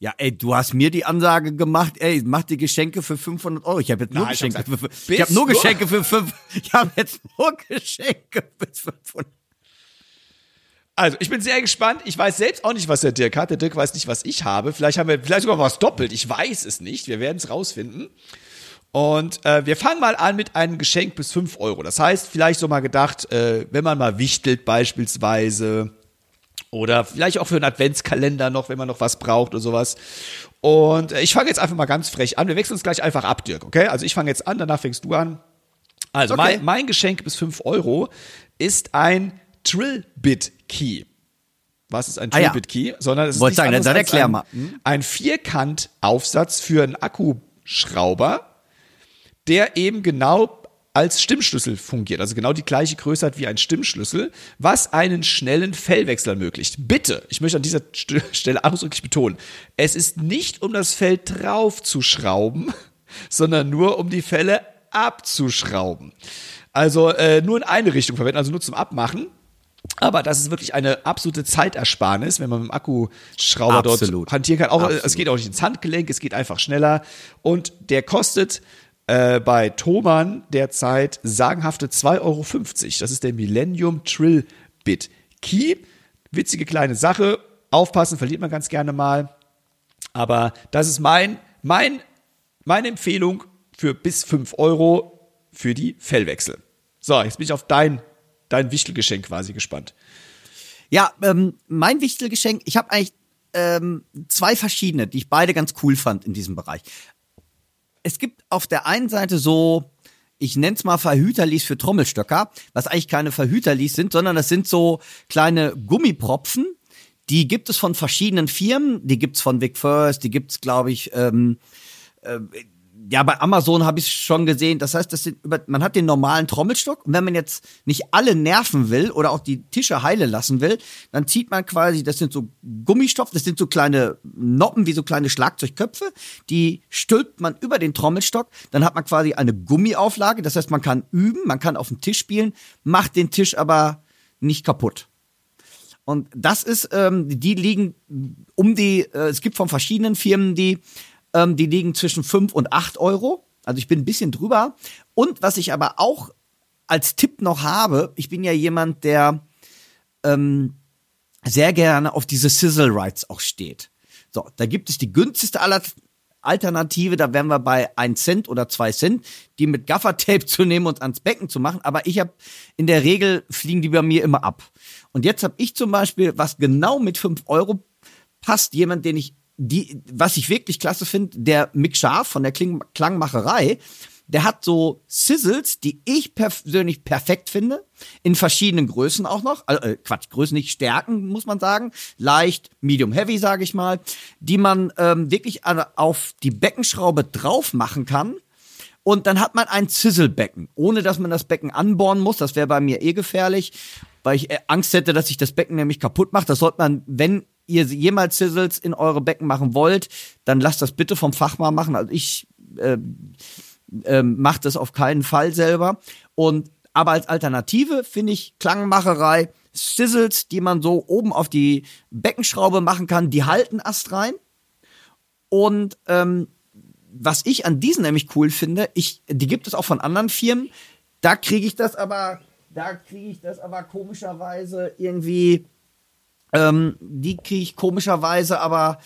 Ja, ey, du hast mir die Ansage gemacht, ey, mach die Geschenke für fünfhundert Euro. Ich habe jetzt nur Nein, Geschenke ich hab gesagt, für ich hab nur Geschenke für fünf. Ich habe jetzt nur Geschenke bis fünfhundert. Also, ich bin sehr gespannt. Ich weiß selbst auch nicht, was der Dirk hat. Der Dirk weiß nicht, was ich habe. Vielleicht haben wir vielleicht sogar was doppelt. Ich weiß es nicht. Wir werden es rausfinden. Und äh, wir fangen mal an mit einem Geschenk bis fünf Euro. Das heißt, vielleicht so mal gedacht, äh, wenn man mal wichtelt beispielsweise oder vielleicht auch für einen Adventskalender noch, wenn man noch was braucht oder sowas. Und äh, ich fange jetzt einfach mal ganz frech an. Wir wechseln uns gleich einfach ab, Dirk, okay? Also ich fange jetzt an, danach fängst du an. Also okay. mein, mein Geschenk bis fünf Euro ist ein Trilbit-Key. Was ist ein Trilbit-Key? Ah, ja. Sondern es ist nichts anderes als ein, ein Vierkant-Aufsatz für einen Akkuschrauber, der eben genau als Stimmschlüssel fungiert, also genau die gleiche Größe hat wie ein Stimmschlüssel, was einen schnellen Fellwechsel ermöglicht. Bitte, ich möchte an dieser St- Stelle ausdrücklich betonen, es ist nicht um das Fell drauf zu schrauben, sondern nur um die Felle abzuschrauben. Also äh, nur in eine Richtung verwenden, also nur zum Abmachen. Aber das ist wirklich eine absolute Zeitersparnis, wenn man mit dem Akkuschrauber Absolut. Dort hantieren kann. Auch, Absolut. Es geht auch nicht ins Handgelenk, es geht einfach schneller. Und der kostet... Äh, bei Thomann derzeit sagenhafte zwei Euro fünfzig. Das ist der Millennium Trilbit Key. Witzige kleine Sache. Aufpassen, verliert man ganz gerne mal. Aber das ist mein, mein, meine Empfehlung für bis fünf Euro für die Fellwechsel. So, jetzt bin ich auf dein, dein Wichtelgeschenk quasi gespannt. Ja, ähm, mein Wichtelgeschenk, ich habe eigentlich ähm, zwei verschiedene, die ich beide ganz cool fand in diesem Bereich. Es gibt auf der einen Seite so, ich nenne es mal Verhüterlis für Trommelstöcker, was eigentlich keine Verhüterlis sind, sondern das sind so kleine Gummipropfen. Die gibt es von verschiedenen Firmen. Die gibt's von Vic First, die gibt's, glaube ich, ähm, äh, ja, bei Amazon habe ich schon gesehen. Das heißt, das sind über, man hat den normalen Trommelstock. Und wenn man jetzt nicht alle nerven will oder auch die Tische heile lassen will, dann zieht man quasi, das sind so Gummistoff, das sind so kleine Noppen wie so kleine Schlagzeugköpfe. Die stülpt man über den Trommelstock. Dann hat man quasi eine Gummiauflage. Das heißt, man kann üben, man kann auf dem Tisch spielen, macht den Tisch aber nicht kaputt. Und das ist, ähm, die liegen um die, äh, es gibt von verschiedenen Firmen, die Die liegen zwischen fünf und acht Euro. Also ich bin ein bisschen drüber. Und was ich aber auch als Tipp noch habe, ich bin ja jemand, der ähm, sehr gerne auf diese Sizzle Rides auch steht. So, da gibt es die günstigste Alternative, da wären wir bei ein Cent oder zwei Cent, die mit Gaffertape zu nehmen und ans Becken zu machen. Aber ich habe, in der Regel fliegen die bei mir immer ab. Und jetzt habe ich zum Beispiel, was genau mit fünf Euro passt, jemand, den ich Die, was ich wirklich klasse finde, der Mick Scharf von der Kling-Klangmacherei, Der hat so Sizzles, die ich persönlich perfekt finde, in verschiedenen Größen auch noch, äh, Quatsch, Größen nicht, Stärken, muss man sagen, leicht, medium heavy, sage ich mal, die man ähm, wirklich auf die Beckenschraube drauf machen kann. Und dann hat man ein Sizzlebecken, ohne dass man das Becken anbohren muss. Das wäre bei mir eh gefährlich, weil ich Angst hätte, dass sich das Becken nämlich kaputt macht. Das sollte man, wenn ihr jemals Sizzles in eure Becken machen wollt, dann lasst das bitte vom Fachmann machen. Also ich äh, äh, mache das auf keinen Fall selber. Und aber als Alternative finde ich Klangmacherei, Sizzles, die man so oben auf die Beckenschraube machen kann, die halten astrein. Und ähm, was ich an diesen nämlich cool finde, ich, die gibt es auch von anderen Firmen, da kriege ich das aber, da kriege ich das aber komischerweise irgendwie, ähm, die kriege ich komischerweise aber,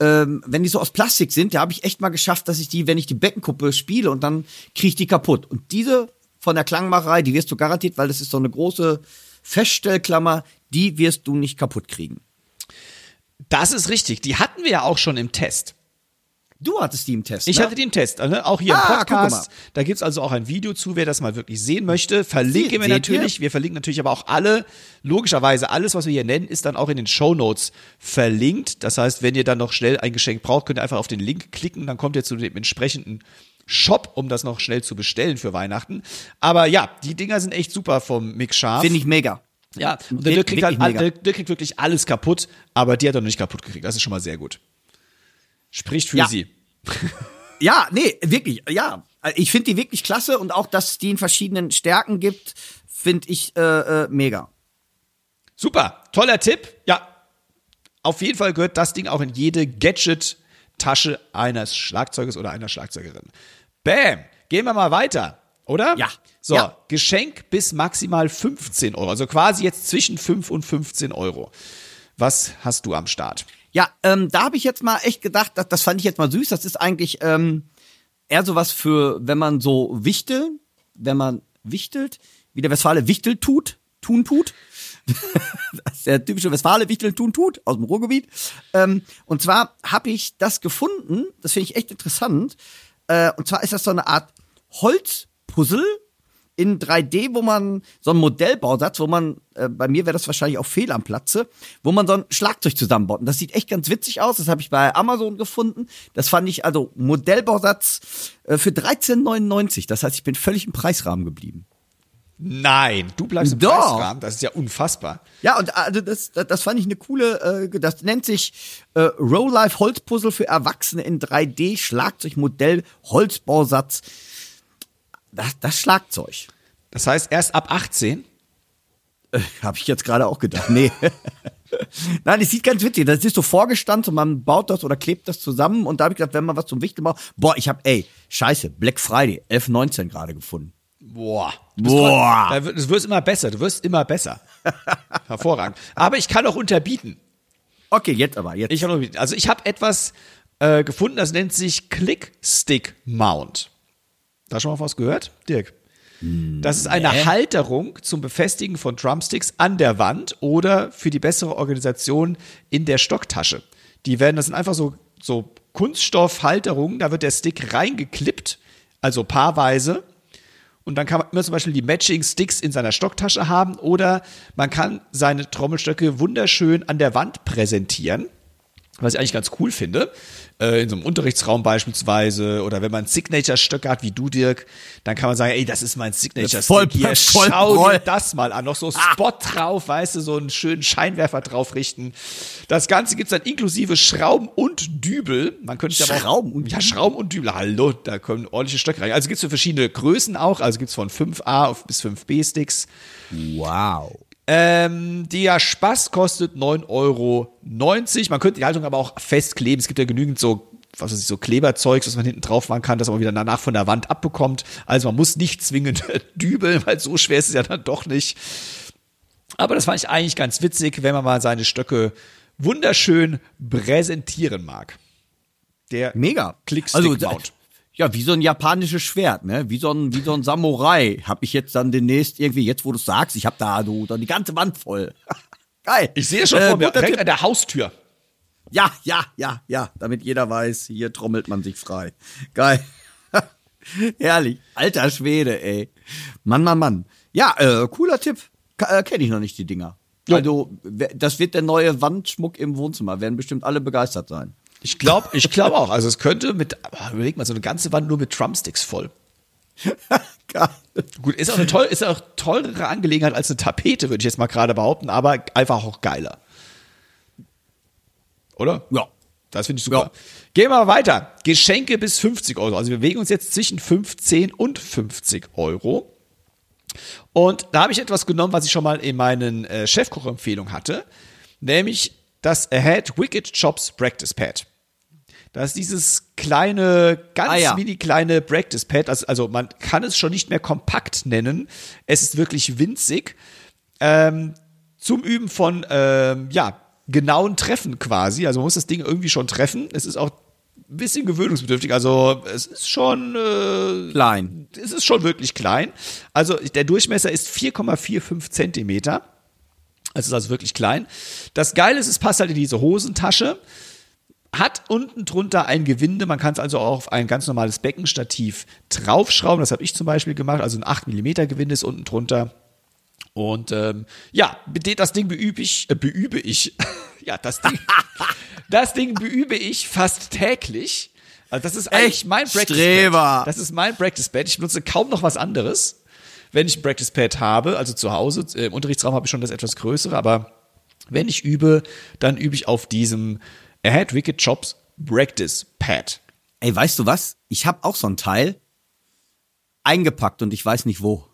ähm, wenn die so aus Plastik sind, da habe ich echt mal geschafft, dass ich die, wenn ich die Beckenkuppe spiele und dann kriege ich die kaputt. Und diese von der Klangmacherei, die wirst du garantiert, weil das ist so eine große Feststellklammer, die wirst du nicht kaputt kriegen. Das ist richtig, die hatten wir ja auch schon im Test. Du hattest die im Test, Ich ne? hatte die im Test, ne? Auch hier ah, im Podcast. Da gibt's also auch ein Video zu, wer das mal wirklich sehen möchte. Verlinken wir natürlich. Wir verlinken natürlich aber auch alle, logischerweise alles, was wir hier nennen, ist dann auch in den Shownotes verlinkt. Das heißt, wenn ihr dann noch schnell ein Geschenk braucht, könnt ihr einfach auf den Link klicken. Dann kommt ihr zu dem entsprechenden Shop, um das noch schnell zu bestellen für Weihnachten. Aber ja, die Dinger sind echt super vom Mick Scharf. Finde ich mega. Ja, und der Dirk kriegt, halt, der Dirk kriegt wirklich alles kaputt, aber die hat er noch nicht kaputt gekriegt. Das ist schon mal sehr gut. Spricht für ja. sie. Ja, nee, wirklich, ja. Ich finde die wirklich klasse und auch, dass es die in verschiedenen Stärken gibt, finde ich äh, äh, mega. Super, toller Tipp. Ja, auf jeden Fall gehört das Ding auch in jede Gadget-Tasche eines Schlagzeugers oder einer Schlagzeugerin. Bam, gehen wir mal weiter, oder? Ja. So, ja. Geschenk bis maximal fünfzehn Euro, also quasi jetzt zwischen fünf und fünfzehn Euro. Was hast du am Start? Ja, ähm, da habe ich jetzt mal echt gedacht, das, das fand ich jetzt mal süß. Das ist eigentlich ähm, eher sowas für, wenn man so wichtelt, wenn man wichtelt, wie der Westfale wichtelt tut, tun tut. Das ist der typische Westfale wichtelt tun tut aus dem Ruhrgebiet. Ähm, und zwar habe ich das gefunden, das finde ich echt interessant. Äh, und zwar ist das so eine Art Holzpuzzle in drei D, wo man so einen Modellbausatz, wo man, äh, bei mir wäre das wahrscheinlich auch fehl am Platze, wo man so ein Schlagzeug zusammenbaut. Und das sieht echt ganz witzig aus. Das habe ich bei Amazon gefunden. Das fand ich, also Modellbausatz äh, für dreizehn neunundneunzig. Das heißt, ich bin völlig im Preisrahmen geblieben. Nein, du bleibst im Doch. Preisrahmen. Das ist ja unfassbar. Ja, und also das, das fand ich eine coole, äh, das nennt sich äh, Rowlife Holzpuzzle für Erwachsene in drei D, Schlagzeugmodell, Holzbausatz. Das, das Schlagzeug. Das heißt, erst ab achtzehn? Äh, habe ich jetzt gerade auch gedacht. Nee. Nein, das sieht ganz witzig. Das ist so vorgestanzt und man baut das oder klebt das zusammen. Und da habe ich gedacht, wenn man was zum Wichteln macht, boah, ich habe, ey, scheiße, Black Friday, elf neunzehn gerade gefunden. Boah. Du boah. Dran, du wirst immer besser, du wirst immer besser. Hervorragend. Aber ich kann auch unterbieten. Okay, jetzt aber. Jetzt. Ich kann unterbieten. Also ich habe etwas äh, gefunden, das nennt sich Click-Stick-Mount. Da schon mal was gehört, Dirk? Das ist eine nee. Halterung zum Befestigen von Drumsticks an der Wand oder für die bessere Organisation in der Stocktasche. Die werden, das sind einfach so, so Kunststoffhalterungen, da wird der Stick reingeklippt, also paarweise. Und dann kann man zum Beispiel die Matching-Sticks in seiner Stocktasche haben oder man kann seine Trommelstöcke wunderschön an der Wand präsentieren. Was ich eigentlich ganz cool finde, in so einem Unterrichtsraum beispielsweise oder wenn man Signature-Stöcke hat, wie du, Dirk, dann kann man sagen, ey, das ist mein Signature-Stick hier, voll, schau voll. dir das mal an, noch so Spot ah. drauf, weißt du, so einen schönen Scheinwerfer drauf richten. Das Ganze gibt's dann inklusive Schrauben und Dübel. Man könnte Schrauben aber auch, und Dübel? Ja, Schrauben und Dübel, hallo, da kommen ordentliche Stöcke rein. Also gibt's für verschiedene Größen auch, also gibt's von fünf A bis fünf B Sticks. Wow. Ähm, der Spaß kostet neun Euro neunzig. Man könnte die Haltung aber auch festkleben. Es gibt ja genügend so, was weiß ich, so Kleberzeugs, was man hinten drauf machen kann, dass man wieder danach von der Wand abbekommt. Also man muss nicht zwingend dübeln, weil so schwer ist es ja dann doch nicht. Aber das fand ich eigentlich ganz witzig, wenn man mal seine Stöcke wunderschön präsentieren mag. Der Mega Clickstick-Mount. Also, ja, wie so ein japanisches Schwert, ne? Wie so ein, wie so ein Samurai. Hab ich jetzt dann demnächst irgendwie, jetzt wo du sagst, ich hab da so dann die ganze Wand voll. Geil. Ich sehe schon äh, vor mir, direkt an der Haustür. Ja, ja, ja, ja. Damit jeder weiß, hier trommelt man sich frei. Geil. Herrlich. Alter Schwede, ey. Mann, Mann, Mann. Ja, äh, cooler Tipp. K- äh, Kenne ich noch nicht, die Dinger. Ja. Also, das wird der neue Wandschmuck im Wohnzimmer. Werden bestimmt alle begeistert sein. Ich glaube ich glaub auch. Also, es könnte mit, überleg mal, so eine ganze Wand nur mit Drumsticks voll. Geil. Gut, ist auch eine toll, ist auch teurere Angelegenheit als eine Tapete, würde ich jetzt mal gerade behaupten, aber einfach auch geiler. Oder? Ja. Das finde ich super. Ja. Gehen wir mal weiter. Geschenke bis fünfzig Euro. Also wir bewegen uns jetzt zwischen fünfzehn und fünfzig Euro. Und da habe ich etwas genommen, was ich schon mal in meinen äh, Chefkoch-Empfehlungen hatte, nämlich das Ahead Wicked Chops Practice Pad. Das ist dieses kleine, ganz ah, ja. mini kleine Practice Pad. Also, also man kann es schon nicht mehr kompakt nennen. Es ist wirklich winzig. Ähm, zum Üben von, ähm, ja, genauen Treffen quasi. Also man muss das Ding irgendwie schon treffen. Es ist auch ein bisschen gewöhnungsbedürftig. Also es ist schon äh, klein. Es ist schon wirklich klein. Also der Durchmesser ist vier Komma fünfundvierzig Zentimeter. Es ist also wirklich klein. Das Geile ist, es passt halt in diese Hosentasche. Hat unten drunter ein Gewinde, man kann es also auch auf ein ganz normales Beckenstativ draufschrauben, das habe ich zum Beispiel gemacht, also ein acht Millimeter Gewinde ist unten drunter und ähm, ja, das Ding beübe ich, äh, beübe ich, ja, das Ding, das Ding beübe ich fast täglich, also das ist eigentlich echt mein Practice-Pad, das ist mein Practice-Pad, ich benutze kaum noch was anderes, wenn ich ein Practice-Pad habe, also zu Hause, im Unterrichtsraum habe ich schon das etwas größere, aber wenn ich übe, dann übe ich auf diesem Ahead Wicked Chops Practice Pad. Ey, weißt du was? Ich habe auch so ein Teil eingepackt und ich weiß nicht wo.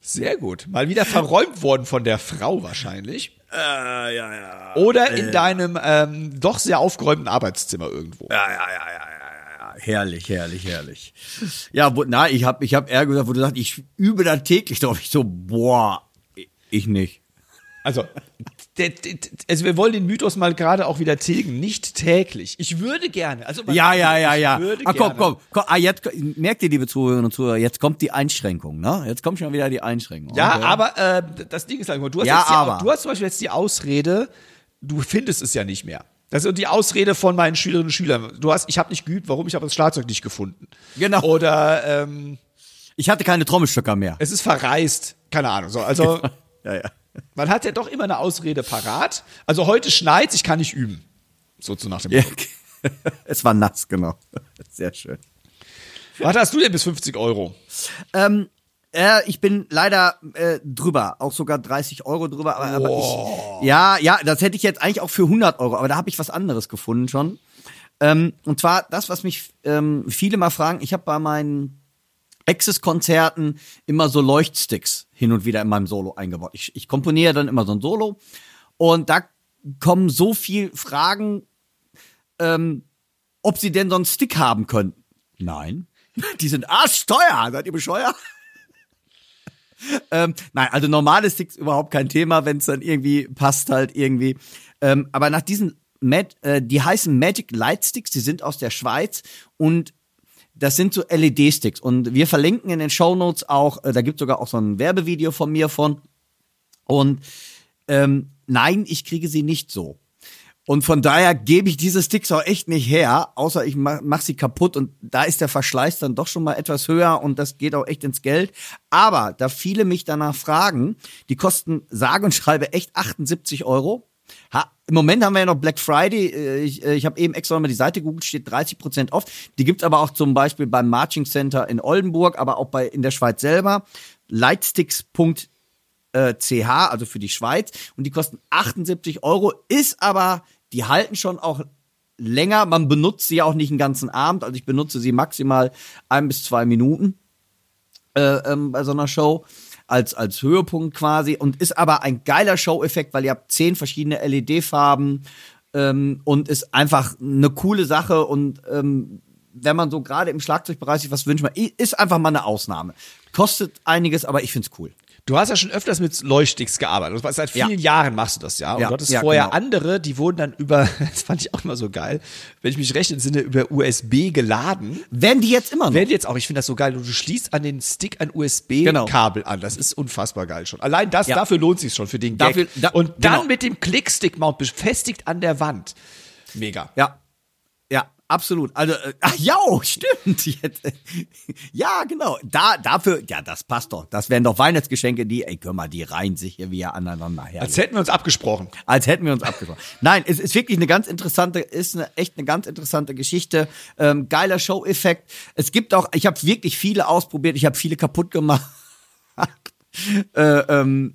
Sehr gut. Mal wieder verräumt worden von der Frau wahrscheinlich. Äh, ja, ja. Oder in äh, deinem ähm, doch sehr aufgeräumten Arbeitszimmer irgendwo. Ja, ja, ja, ja, ja, ja. Herrlich, herrlich, herrlich. Ja, wo, na, ich habe ich hab eher gesagt, wo du sagst, ich übe da täglich drauf. Ich so, boah, ich nicht. Also, also, wir wollen den Mythos mal gerade auch wieder tilgen. Nicht täglich. Ich würde gerne. Also ja, ja, ja, ja. Ah, komm, komm, komm. Ah, jetzt, merkt ihr, liebe Zuhörerinnen und Zuhörer, jetzt kommt die Einschränkung, ne? Jetzt kommt schon wieder die Einschränkung. Ja, okay. aber äh, das Ding ist halt immer, du hast, ja, jetzt die, du hast zum Beispiel jetzt die Ausrede, du findest es ja nicht mehr. Das ist die Ausrede von meinen Schülerinnen und Schülern. Du hast, ich habe nicht geübt, warum? Ich habe das Schlagzeug nicht gefunden. Genau. Oder, ähm, ich hatte keine Trommelstücker mehr. Es ist verreist. Keine Ahnung. So, also, ja, ja. Man hat ja doch immer eine Ausrede parat. Also heute schneit's, ich kann nicht üben. So zu nach dem ja. Es war nass, genau. Sehr schön. Was hast du denn bis fünfzig Euro? Ähm, äh, ich bin leider äh, drüber, auch sogar dreißig Euro drüber. Aber, oh. aber ich, ja, ja, das hätte ich jetzt eigentlich auch für hundert Euro, aber da habe ich was anderes gefunden schon. Ähm, und zwar das, was mich ähm, viele mal fragen, ich habe bei meinen Access-Konzerten immer so Leuchtsticks hin und wieder in meinem Solo eingebaut. Ich, ich komponiere dann immer so ein Solo und da kommen so viel Fragen, ähm, ob sie denn so einen Stick haben können. Nein. Die sind arschteuer. Seid ihr bescheuert? ähm, nein, also normale Sticks überhaupt kein Thema, wenn es dann irgendwie passt halt irgendwie. Ähm, aber nach diesen, Mad- äh, die heißen Magic Light Sticks, die sind aus der Schweiz und das sind so L E D-Sticks und wir verlinken in den Shownotes auch, da gibt es sogar auch so ein Werbevideo von mir von und ähm, nein, ich kriege sie nicht so. Und von daher gebe ich diese Sticks auch echt nicht her, außer ich mach, mach sie kaputt und da ist der Verschleiß dann doch schon mal etwas höher und das geht auch echt ins Geld. Aber da viele mich danach fragen, die kosten sage und schreibe echt achtundsiebzig Euro. Ha, im Moment haben wir ja noch Black Friday. Ich, ich habe eben extra nochmal die Seite gegoogelt, steht dreißig Prozent off. Die gibt's aber auch zum Beispiel beim Marching Center in Oldenburg, aber auch bei in der Schweiz selber. Lightsticks Punkt c h, also für die Schweiz. Und die kosten achtundsiebzig Euro, ist aber, die halten schon auch länger. Man benutzt sie ja auch nicht den ganzen Abend. Also ich benutze sie maximal ein bis zwei Minuten äh, ähm, bei so einer Show. Als, als Höhepunkt quasi und ist aber ein geiler Show-Effekt, weil ihr habt zehn verschiedene L E D-Farben ähm, und ist einfach eine coole Sache und ähm, wenn man so gerade im Schlagzeugbereich sich was wünscht, ist einfach mal eine Ausnahme. Kostet einiges, aber ich find's cool. Du hast ja schon öfters mit Leuchtsticks gearbeitet. Seit vielen ja. Jahren machst du das, ja. Und ja, du hattest ja, vorher genau. andere, die wurden dann über, das fand ich auch immer so geil, wenn ich mich recht entsinne, über U S B geladen. Werden die jetzt immer noch? Werden die jetzt auch. Ich finde das so geil. Du schließt an den Stick ein U S B-Kabel genau. an. Das ist unfassbar geil schon. Allein das, ja. dafür lohnt sich schon für den Gag. Dafür, da, und dann genau. mit dem Klickstick-Mount befestigt an der Wand. Mega. Ja. Absolut. Also, äh, ach ja, stimmt. Jetzt, äh, ja, genau. Da, dafür, ja, das passt doch. Das wären doch Weihnachtsgeschenke, die, ey, guck mal, die reihen sich hier wieder aneinander her. Als hätten wir uns abgesprochen. Als hätten wir uns abgesprochen. Nein, es ist wirklich eine ganz interessante, ist eine, echt eine ganz interessante Geschichte. Ähm, geiler Show-Effekt. Es gibt auch, ich habe wirklich viele ausprobiert, ich habe viele kaputt gemacht. äh, ähm,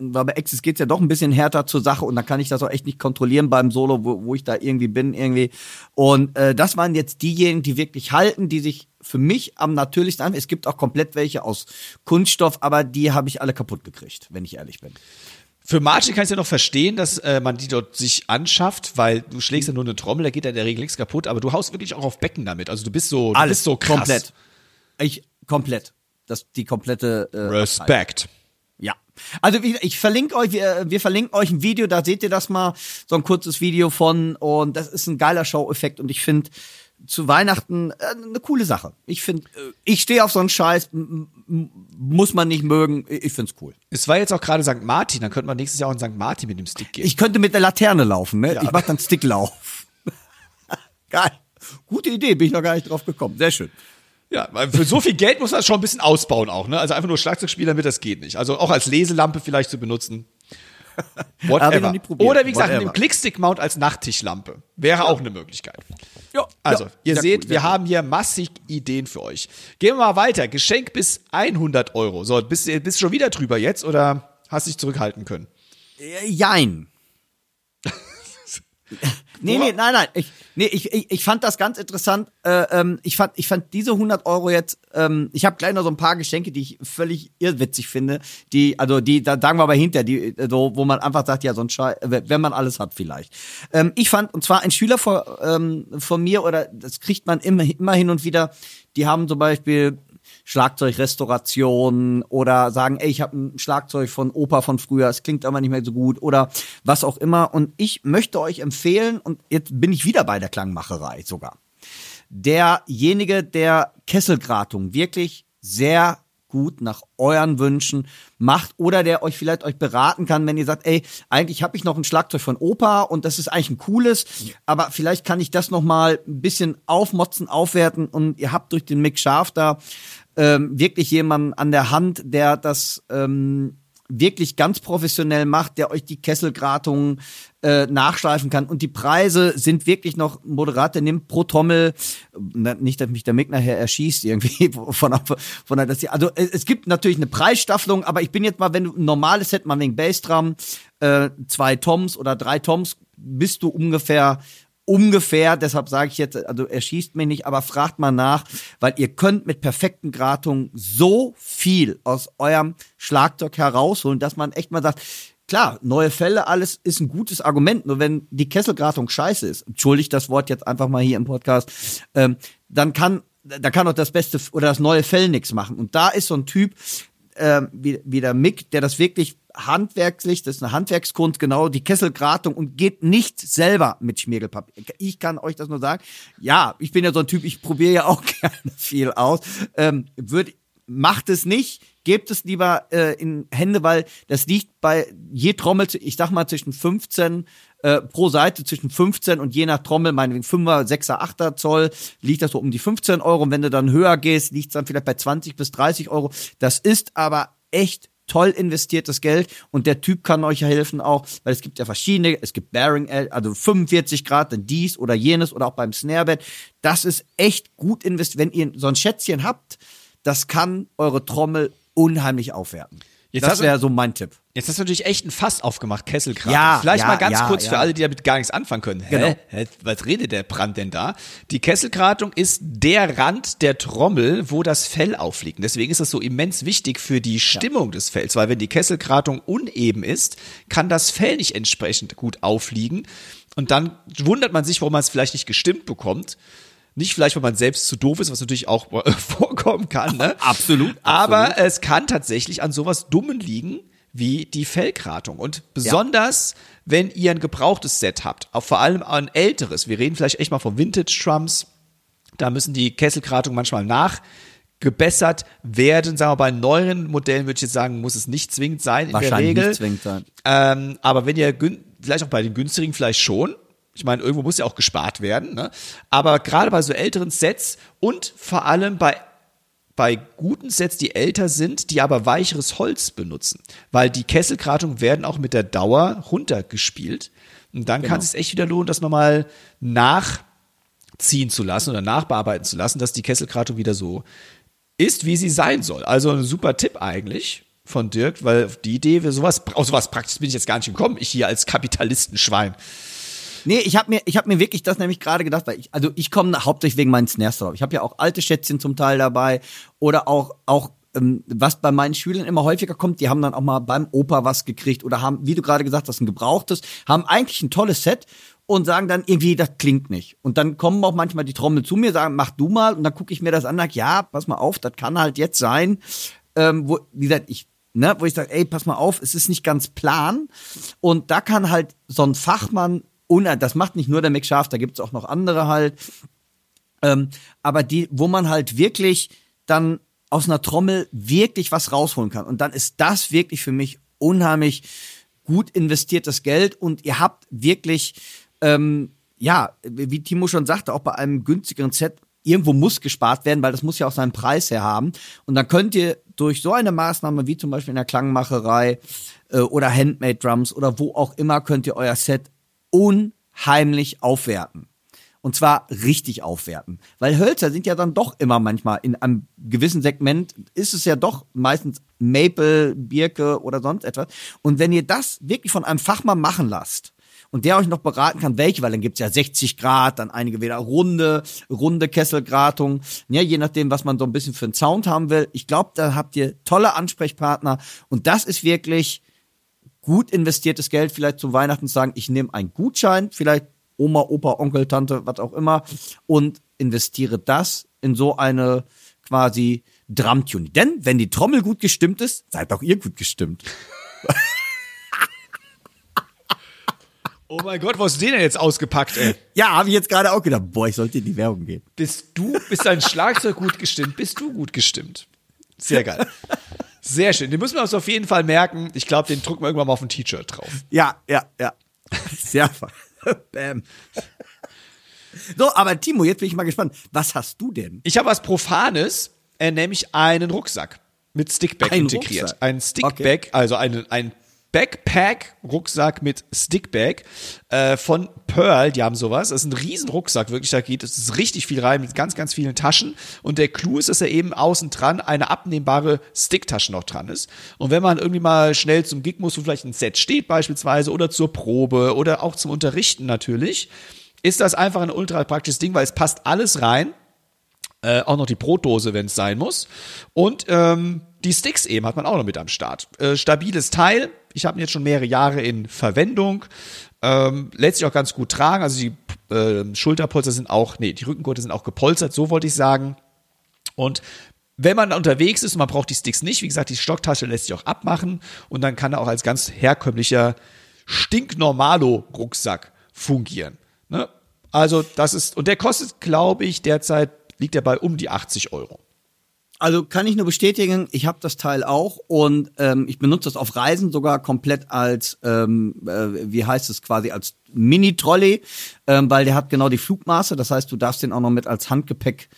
Aber bei Exis geht es ja doch ein bisschen härter zur Sache und dann kann ich das auch echt nicht kontrollieren beim Solo, wo, wo ich da irgendwie bin irgendwie. Und äh, das waren jetzt diejenigen, die wirklich halten, die sich für mich am natürlichsten anfühlen. Es gibt auch komplett welche aus Kunststoff, aber die habe ich alle kaputt gekriegt, wenn ich ehrlich bin. Für Martin kann ich ja noch verstehen, dass äh, man die dort sich anschafft, weil du schlägst ja nur eine Trommel, da geht ja in der Regel nichts kaputt, aber du haust wirklich auch auf Becken damit. Also du bist so, du Alles, bist so krass. Komplett. Ich, komplett. Das, die komplette äh, Respekt. Abteilung. Ja, also ich, ich verlinke euch, wir, wir verlinken euch ein Video, da seht ihr das mal, so ein kurzes Video von, und das ist ein geiler Show-Effekt und ich finde zu Weihnachten äh, eine coole Sache. Ich finde, ich stehe auf so einen Scheiß, m- m- muss man nicht mögen, ich finde es cool. Es war jetzt auch gerade Sankt Martin, dann könnte man nächstes Jahr auch in Sankt Martin mit dem Stick gehen. Ich könnte mit der Laterne laufen, ne? Ja. Ich mache dann Sticklauf. Geil, gute Idee, bin ich noch gar nicht drauf gekommen, sehr schön. Ja, für so viel Geld muss man das schon ein bisschen ausbauen auch, ne? Also einfach nur Schlagzeugspieler mit, das geht nicht. Also auch als Leselampe vielleicht zu benutzen. Whatever. Oder wie gesagt, mit dem Clickstick-Mount als Nachttischlampe. Wäre ja auch eine Möglichkeit. Ja. Also, ja, ihr seht, cool, wir cool. haben hier massig Ideen für euch. Gehen wir mal weiter. Geschenk bis hundert Euro. So, bist du bist schon wieder drüber jetzt oder hast du dich zurückhalten können? Äh, jein. Nee, nee, nein, nein. Ich, nee, ich, ich, ich fand das ganz interessant. Äh, ähm, ich, fand, ich fand diese hundert Euro jetzt, ähm, ich habe gleich noch so ein paar Geschenke, die ich völlig irrwitzig finde. Die, also die, da sagen wir aber hinter, die, so, wo man einfach sagt, ja, so ein Scheiß, wenn man alles hat vielleicht. Ähm, ich fand, und zwar ein Schüler von, ähm, von mir, oder das kriegt man immer, immer hin und wieder, die haben zum Beispiel Schlagzeugrestauration oder sagen, ey, ich habe ein Schlagzeug von Opa von früher, es klingt aber nicht mehr so gut oder was auch immer. Und ich möchte euch empfehlen, und jetzt bin ich wieder bei der Klangmacherei sogar, derjenige, der Kesselgratung wirklich sehr gut nach euren Wünschen macht oder der euch vielleicht euch beraten kann, wenn ihr sagt, ey, eigentlich habe ich noch ein Schlagzeug von Opa und das ist eigentlich ein cooles, aber vielleicht kann ich das nochmal ein bisschen aufmotzen, aufwerten und ihr habt durch den Mick Scharf da ähm, wirklich jemanden an der Hand, der das ähm, wirklich ganz professionell macht, der euch die Kesselgratungen äh, nachschleifen kann. Und die Preise sind wirklich noch moderat. Der nimmt pro Trommel, nicht, dass mich der Mick nachher erschießt irgendwie. Von, von der, dass also es gibt natürlich eine Preisstaffelung, aber ich bin jetzt mal, wenn du ein normales Set, mal wegen Bassdrum, äh, zwei Toms oder drei Toms, bist du ungefähr Ungefähr, deshalb sage ich jetzt, also er schießt mich nicht, aber fragt mal nach, weil ihr könnt mit perfekten Gratungen so viel aus eurem Schlagzeug herausholen, dass man echt mal sagt, klar, neue Fälle, alles ist ein gutes Argument, nur wenn die Kesselgratung scheiße ist, entschuldigt das Wort jetzt einfach mal hier im Podcast, ähm, dann kann dann kann doch das Beste oder das neue Fell nichts machen. Und da ist so ein Typ äh, wie, wie der Mick, der das wirklich handwerklich, das ist eine Handwerkskunst, genau, die Kesselgratung, und geht nicht selber mit Schmirgelpapier. Ich kann euch das nur sagen. Ja, ich bin ja so ein Typ, ich probiere ja auch gerne viel aus. Ähm, würd, macht es nicht, gebt es lieber äh, in Hände, weil das liegt bei je Trommel, ich sag mal zwischen fünfzehn äh, pro Seite, zwischen fünfzehn und je nach Trommel, meinetwegen fünfer, sechser, achter Zoll, liegt das so um die fünfzehn Euro. Und wenn du dann höher gehst, liegt es dann vielleicht bei zwanzig bis dreißig Euro. Das ist aber echt toll investiertes Geld, und der Typ kann euch helfen auch, weil es gibt ja verschiedene, es gibt Bearing, also fünfundvierzig Grad, dann dies oder jenes oder auch beim Snarebett. Das ist echt gut investiert. Wenn ihr so ein Schätzchen habt, das kann eure Trommel unheimlich aufwerten. Jetzt das wäre so mein Tipp. Jetzt hast du natürlich echt ein Fass aufgemacht, Kesselgratung. Ja, Vielleicht ja, mal ganz ja, kurz ja. für alle, die damit gar nichts anfangen können. Hä? Genau. Hä? Was redet der Brandt denn da? Die Kesselgratung ist der Rand der Trommel, wo das Fell aufliegt. Und deswegen ist das so immens wichtig für die Stimmung ja. des Fells, weil wenn die Kesselgratung uneben ist, kann das Fell nicht entsprechend gut aufliegen. Und dann wundert man sich, warum man es vielleicht nicht gestimmt bekommt. Nicht vielleicht, weil man selbst zu doof ist, was natürlich auch vorkommen kann. Ne? Absolut. Aber absolut. Es kann tatsächlich an sowas Dummen liegen wie die Fellgratung. Und besonders, ja. wenn ihr ein gebrauchtes Set habt, auch vor allem ein älteres, wir reden vielleicht echt mal von Vintage-Drums, da müssen die Kesselgratungen manchmal nachgebessert werden. Sagen wir, bei neueren Modellen würde ich jetzt sagen, muss es nicht zwingend sein in der Regel. Wahrscheinlich nicht zwingend sein. Ähm, aber wenn ihr, vielleicht auch bei den günstigen vielleicht schon, Ich meine, irgendwo muss ja auch gespart werden, ne? Aber gerade bei so älteren Sets und vor allem bei bei guten Sets, die älter sind, die aber weicheres Holz benutzen, weil die Kesselkratungen werden auch mit der Dauer runtergespielt und dann genau. kann es sich echt wieder lohnen, das nochmal nachziehen zu lassen oder nachbearbeiten zu lassen, dass die Kesselkratung wieder so ist, wie sie sein soll. Also ein super Tipp eigentlich von Dirk, weil auf die Idee, sowas, auf sowas praktisch bin ich jetzt gar nicht gekommen, ich hier als Kapitalistenschwein. Nee, ich habe mir, ich hab mir wirklich das nämlich gerade gedacht, weil ich, also ich komme hauptsächlich wegen meinen Snares drauf. Ich habe ja auch alte Schätzchen zum Teil dabei oder auch, auch ähm, was bei meinen Schülern immer häufiger kommt, die haben dann auch mal beim Opa was gekriegt oder haben, wie du gerade gesagt hast, ein gebrauchtes, haben eigentlich ein tolles Set und sagen dann irgendwie, das klingt nicht. Und dann kommen auch manchmal die Trommel zu mir, sagen, mach du mal, und dann gucke ich mir das an und sage, ja, pass mal auf, das kann halt jetzt sein, ähm, wo, wie gesagt, ich ne, wo ich sage, ey, pass mal auf, es ist nicht ganz plan, und da kann halt so ein Fachmann. Und das macht nicht nur der Mick Scharf, da gibt es auch noch andere halt. Ähm, aber die, wo man halt wirklich dann aus einer Trommel wirklich was rausholen kann. Und dann ist das wirklich für mich unheimlich gut investiertes Geld. Und ihr habt wirklich, ähm, ja, wie Timo schon sagte, auch bei einem günstigeren Set, irgendwo muss gespart werden, weil das muss ja auch seinen Preis her haben. Und dann könnt ihr durch so eine Maßnahme, wie zum Beispiel in der Klangmacherei äh, oder Handmade Drums oder wo auch immer, könnt ihr euer Set unheimlich aufwerten. Und zwar richtig aufwerten. Weil Hölzer sind ja dann doch immer manchmal in einem gewissen Segment, ist es ja doch meistens Maple, Birke oder sonst etwas. Und wenn ihr das wirklich von einem Fachmann machen lasst und der euch noch beraten kann, welche, weil dann gibt's ja sechzig Grad, dann einige wieder runde, runde Kesselgratung, ja, je nachdem, was man so ein bisschen für einen Sound haben will. Ich glaube, da habt ihr tolle Ansprechpartner, und das ist wirklich gut investiertes Geld, vielleicht zu Weihnachten sagen, ich nehme einen Gutschein, vielleicht Oma, Opa, Onkel, Tante, was auch immer, und investiere das in so eine quasi Drum-Tune. Denn wenn die Trommel gut gestimmt ist, seid auch ihr gut gestimmt. Oh mein Gott, was hast du den denn jetzt ausgepackt, ey? Ja, habe ich jetzt gerade auch gedacht, boah, ich sollte in die Werbung gehen. Bist du, bist dein Schlagzeug gut gestimmt? Bist du gut gestimmt? Sehr geil. Sehr schön. Den müssen wir uns auf jeden Fall merken. Ich glaube, den drucken wir irgendwann mal auf ein T-Shirt drauf. Ja, ja, ja. Sehr einfach. Bam. So, aber Timo, jetzt bin ich mal gespannt. Was hast du denn? Ich habe was Profanes, äh, nämlich einen Rucksack mit Stickbag ein integriert. Rucksack. Ein Stickbag, okay. Also ein, ein Backpack-Rucksack mit Stickbag äh, von Pearl. Die haben sowas. Das ist ein Riesenrucksack, wirklich. Da geht es richtig viel rein mit ganz, ganz vielen Taschen. Und der Clou ist, dass er eben außen dran eine abnehmbare Sticktasche noch dran ist. Und wenn man irgendwie mal schnell zum Gig muss, wo vielleicht ein Set steht beispielsweise oder zur Probe oder auch zum Unterrichten natürlich, ist das einfach ein ultra praktisches Ding, weil es passt alles rein. Äh, auch noch die Brotdose, wenn es sein muss. Und ähm, die Sticks eben hat man auch noch mit am Start. Äh, stabiles Teil. Ich habe ihn jetzt schon mehrere Jahre in Verwendung. Ähm, lässt sich auch ganz gut tragen. Also die äh, Schulterpolster sind auch, nee, die Rückengurte sind auch gepolstert, so wollte ich sagen. Und wenn man unterwegs ist und man braucht die Sticks nicht, wie gesagt, die Stocktasche lässt sich auch abmachen. Und dann kann er auch als ganz herkömmlicher Stinknormalo-Rucksack fungieren. Ne? Also das ist, und der kostet, glaube ich, derzeit liegt er bei um die achtzig Euro. Also kann ich nur bestätigen, ich habe das Teil auch, und ähm, ich benutze das auf Reisen sogar komplett als, ähm, äh, wie heißt es quasi, als Mini-Trolley, ähm, weil der hat genau die Flugmaße, das heißt, du darfst den auch noch mit als Handgepäck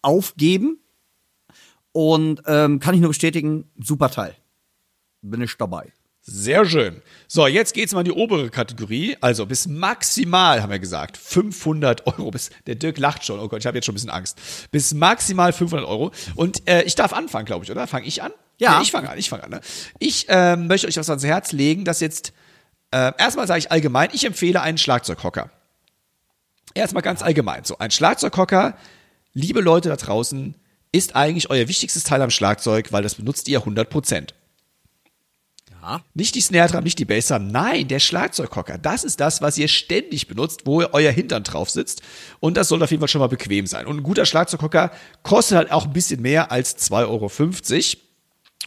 aufgeben, und ähm, kann ich nur bestätigen, super Teil, bin ich dabei. Sehr schön. So, jetzt geht's mal in die obere Kategorie. Also bis maximal, haben wir gesagt, fünfhundert Euro. Bis, der Dirk lacht schon. Oh Gott, ich habe jetzt schon ein bisschen Angst. Bis maximal fünfhundert Euro. Und äh, ich darf anfangen, glaube ich, oder? Fange ich an? Ja. Nee, ich fange an, ich fange an. Ne? Ich äh, möchte euch was ans Herz legen, dass jetzt, äh, erstmal sage ich allgemein, ich empfehle einen Schlagzeughocker. Erstmal ganz allgemein. So, ein Schlagzeughocker, liebe Leute da draußen, ist eigentlich euer wichtigstes Teil am Schlagzeug, weil das benutzt ihr hundert Prozent. Nicht die Snare-Drum, nicht die Bassdrum, nein, der Schlagzeughocker. Das ist das, was ihr ständig benutzt, wo ihr euer Hintern drauf sitzt. Und das soll auf jeden Fall schon mal bequem sein. Und ein guter Schlagzeughocker kostet halt auch ein bisschen mehr als zwei Euro fünfzig.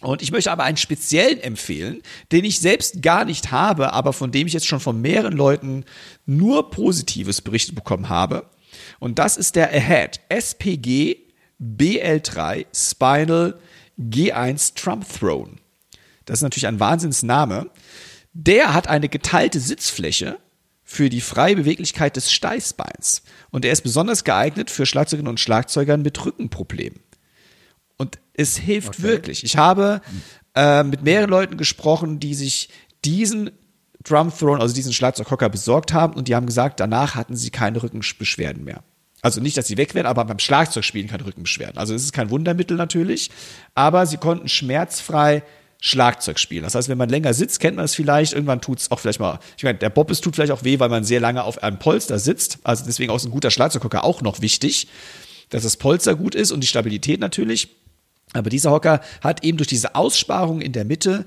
Und ich möchte aber einen speziellen empfehlen, den ich selbst gar nicht habe, aber von dem ich jetzt schon von mehreren Leuten nur Positives berichtet bekommen habe. Und das ist der Ahead S P G B L drei Spinal G eins Trump Throne. Das ist natürlich ein Wahnsinnsname. Der hat eine geteilte Sitzfläche für die freie Beweglichkeit des Steißbeins. Und er ist besonders geeignet für Schlagzeugerinnen und Schlagzeugern mit Rückenproblemen. Und es hilft okay. wirklich. Ich habe äh, mit mehreren Leuten gesprochen, die sich diesen Drumthrone, also diesen Schlagzeughocker besorgt haben, und die haben gesagt, danach hatten sie keine Rückenbeschwerden mehr. Also nicht, dass sie weg wären, aber beim Schlagzeugspielen keine Rückenbeschwerden. Also es ist kein Wundermittel natürlich, aber sie konnten schmerzfrei Schlagzeug spielen. Das heißt, wenn man länger sitzt, kennt man es vielleicht, irgendwann tut es auch vielleicht mal, ich meine, der Bobbes tut vielleicht auch weh, weil man sehr lange auf einem Polster sitzt. Also deswegen ist ein guter Schlagzeughocker auch noch wichtig, dass das Polster gut ist und die Stabilität natürlich. Aber dieser Hocker hat eben durch diese Aussparung in der Mitte,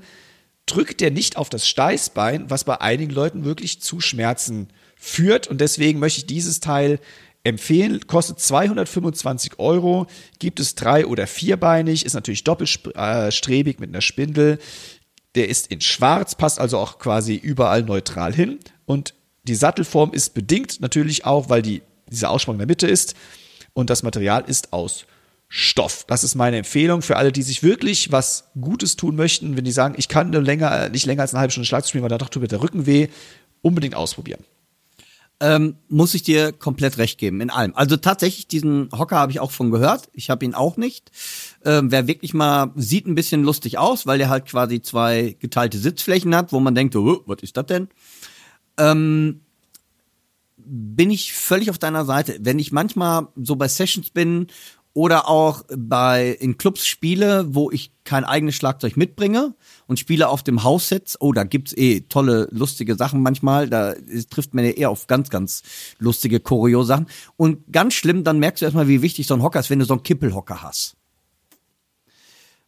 drückt er nicht auf das Steißbein, was bei einigen Leuten wirklich zu Schmerzen führt. Und deswegen möchte ich dieses Teil empfehlen. Kostet zweihundertfünfundzwanzig Euro, gibt es drei- oder vierbeinig, ist natürlich doppelstrebig mit einer Spindel. Der ist in schwarz, passt also auch quasi überall neutral hin. Und die Sattelform ist bedingt natürlich auch, weil die, diese Aussparung in der Mitte ist. Und das Material ist aus Stoff. Das ist meine Empfehlung für alle, die sich wirklich was Gutes tun möchten, wenn die sagen, ich kann länger, nicht länger als eine halbe Stunde Schlagzeug spielen, weil danach tut mir der Rücken weh, unbedingt ausprobieren. Ähm, muss ich dir komplett recht geben, in allem. Also tatsächlich, diesen Hocker habe ich auch von gehört. Ich habe ihn auch nicht. Ähm, wer wirklich mal, sieht ein bisschen lustig aus, weil der halt quasi zwei geteilte Sitzflächen hat, wo man denkt, oh, was ist das denn? Ähm, bin ich völlig auf deiner Seite. Wenn ich manchmal so bei Sessions bin oder auch bei in Clubs spiele, wo ich kein eigenes Schlagzeug mitbringe und spiele auf dem House-Set. Oh, da gibt's eh tolle, lustige Sachen manchmal. Da trifft man ja eher auf ganz, ganz lustige, kuriose Sachen. Und ganz schlimm, dann merkst du erstmal, wie wichtig so ein Hocker ist, wenn du so einen Kippelhocker hast.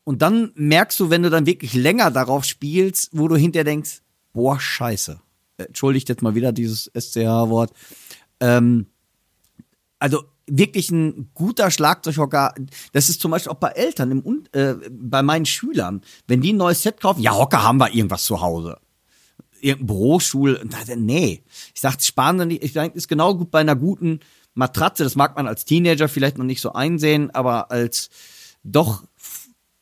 Und dann merkst du, wenn du dann wirklich länger darauf spielst, wo du hinterher denkst, boah, scheiße. Entschuldigt jetzt mal wieder dieses S C H-Wort. Ähm, also wirklich ein guter Schlagzeughocker. Das ist zum Beispiel auch bei Eltern, im, äh, bei meinen Schülern. Wenn die ein neues Set kaufen, ja, Hocker haben wir irgendwas zu Hause. Irgendein Bürostuhl. Nee. Ich sag, sparen sie nicht. Ich denke, ist genau gut bei einer guten Matratze. Das mag man als Teenager vielleicht noch nicht so einsehen, aber als doch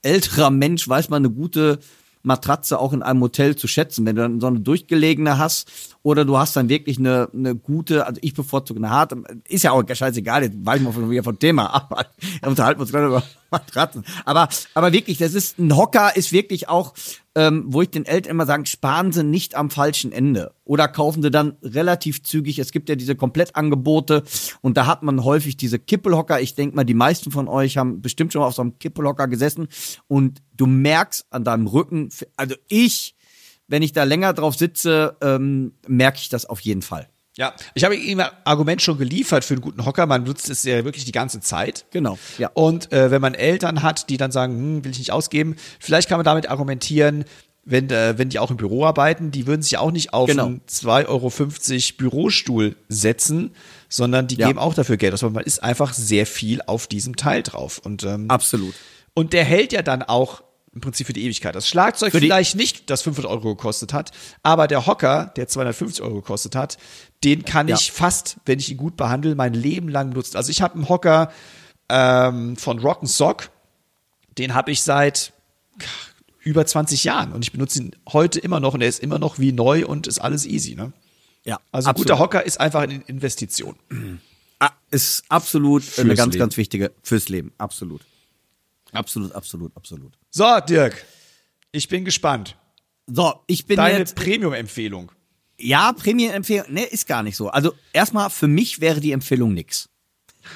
älterer Mensch weiß man, eine gute Matratze auch in einem Hotel zu schätzen. Wenn du dann so eine durchgelegene hast oder du hast dann wirklich eine, eine gute, also ich bevorzuge eine harte, ist ja auch scheißegal, jetzt weichen wir wieder vom Thema ab, unterhalten wir uns gerade über Matratzen. Aber, aber wirklich, das ist, ein Hocker ist wirklich auch, ähm, wo ich den Eltern immer sage, sparen sie nicht am falschen Ende oder kaufen sie dann relativ zügig. Es gibt ja diese Komplettangebote und da hat man häufig diese Kippelhocker. Ich denke mal, die meisten von euch haben bestimmt schon mal auf so einem Kippelhocker gesessen und du merkst an deinem Rücken, also ich, wenn ich da länger drauf sitze, ähm, merke ich das auf jeden Fall. Ja, ich habe Ihnen ein Argument schon geliefert für einen guten Hocker. Man nutzt es ja wirklich die ganze Zeit. Genau, ja. Und äh, wenn man Eltern hat, die dann sagen, hm, will ich nicht ausgeben, vielleicht kann man damit argumentieren, wenn, äh, wenn die auch im Büro arbeiten, die würden sich auch nicht auf genau. einen zwei Euro fünfzig Bürostuhl setzen, sondern die ja. geben auch dafür Geld aus. Man ist einfach sehr viel auf diesem Teil drauf. Und, ähm, absolut. Und der hält ja dann auch im Prinzip für die Ewigkeit. Das Schlagzeug vielleicht nicht, das fünfhundert Euro gekostet hat, aber der Hocker, der zweihundertfünfzig Euro gekostet hat, den kann ja. ich fast, wenn ich ihn gut behandle, mein Leben lang nutzen. Also ich habe einen Hocker ähm, von Rock'n'Sock, den habe ich seit über zwanzig Jahren und ich benutze ihn heute immer noch und er ist immer noch wie neu und ist alles easy. Ne? Ja, also ein guter Hocker ist einfach eine Investition. Ist absolut für's eine ganz, Leben. ganz wichtige fürs Leben. Absolut. Absolut, absolut, absolut. So, Dirk, ich bin gespannt. So, ich bin Deine jetzt... Premium-Empfehlung. Ja, Premium-Empfehlung, ne, ist gar nicht so. Also erstmal, für mich wäre die Empfehlung nix.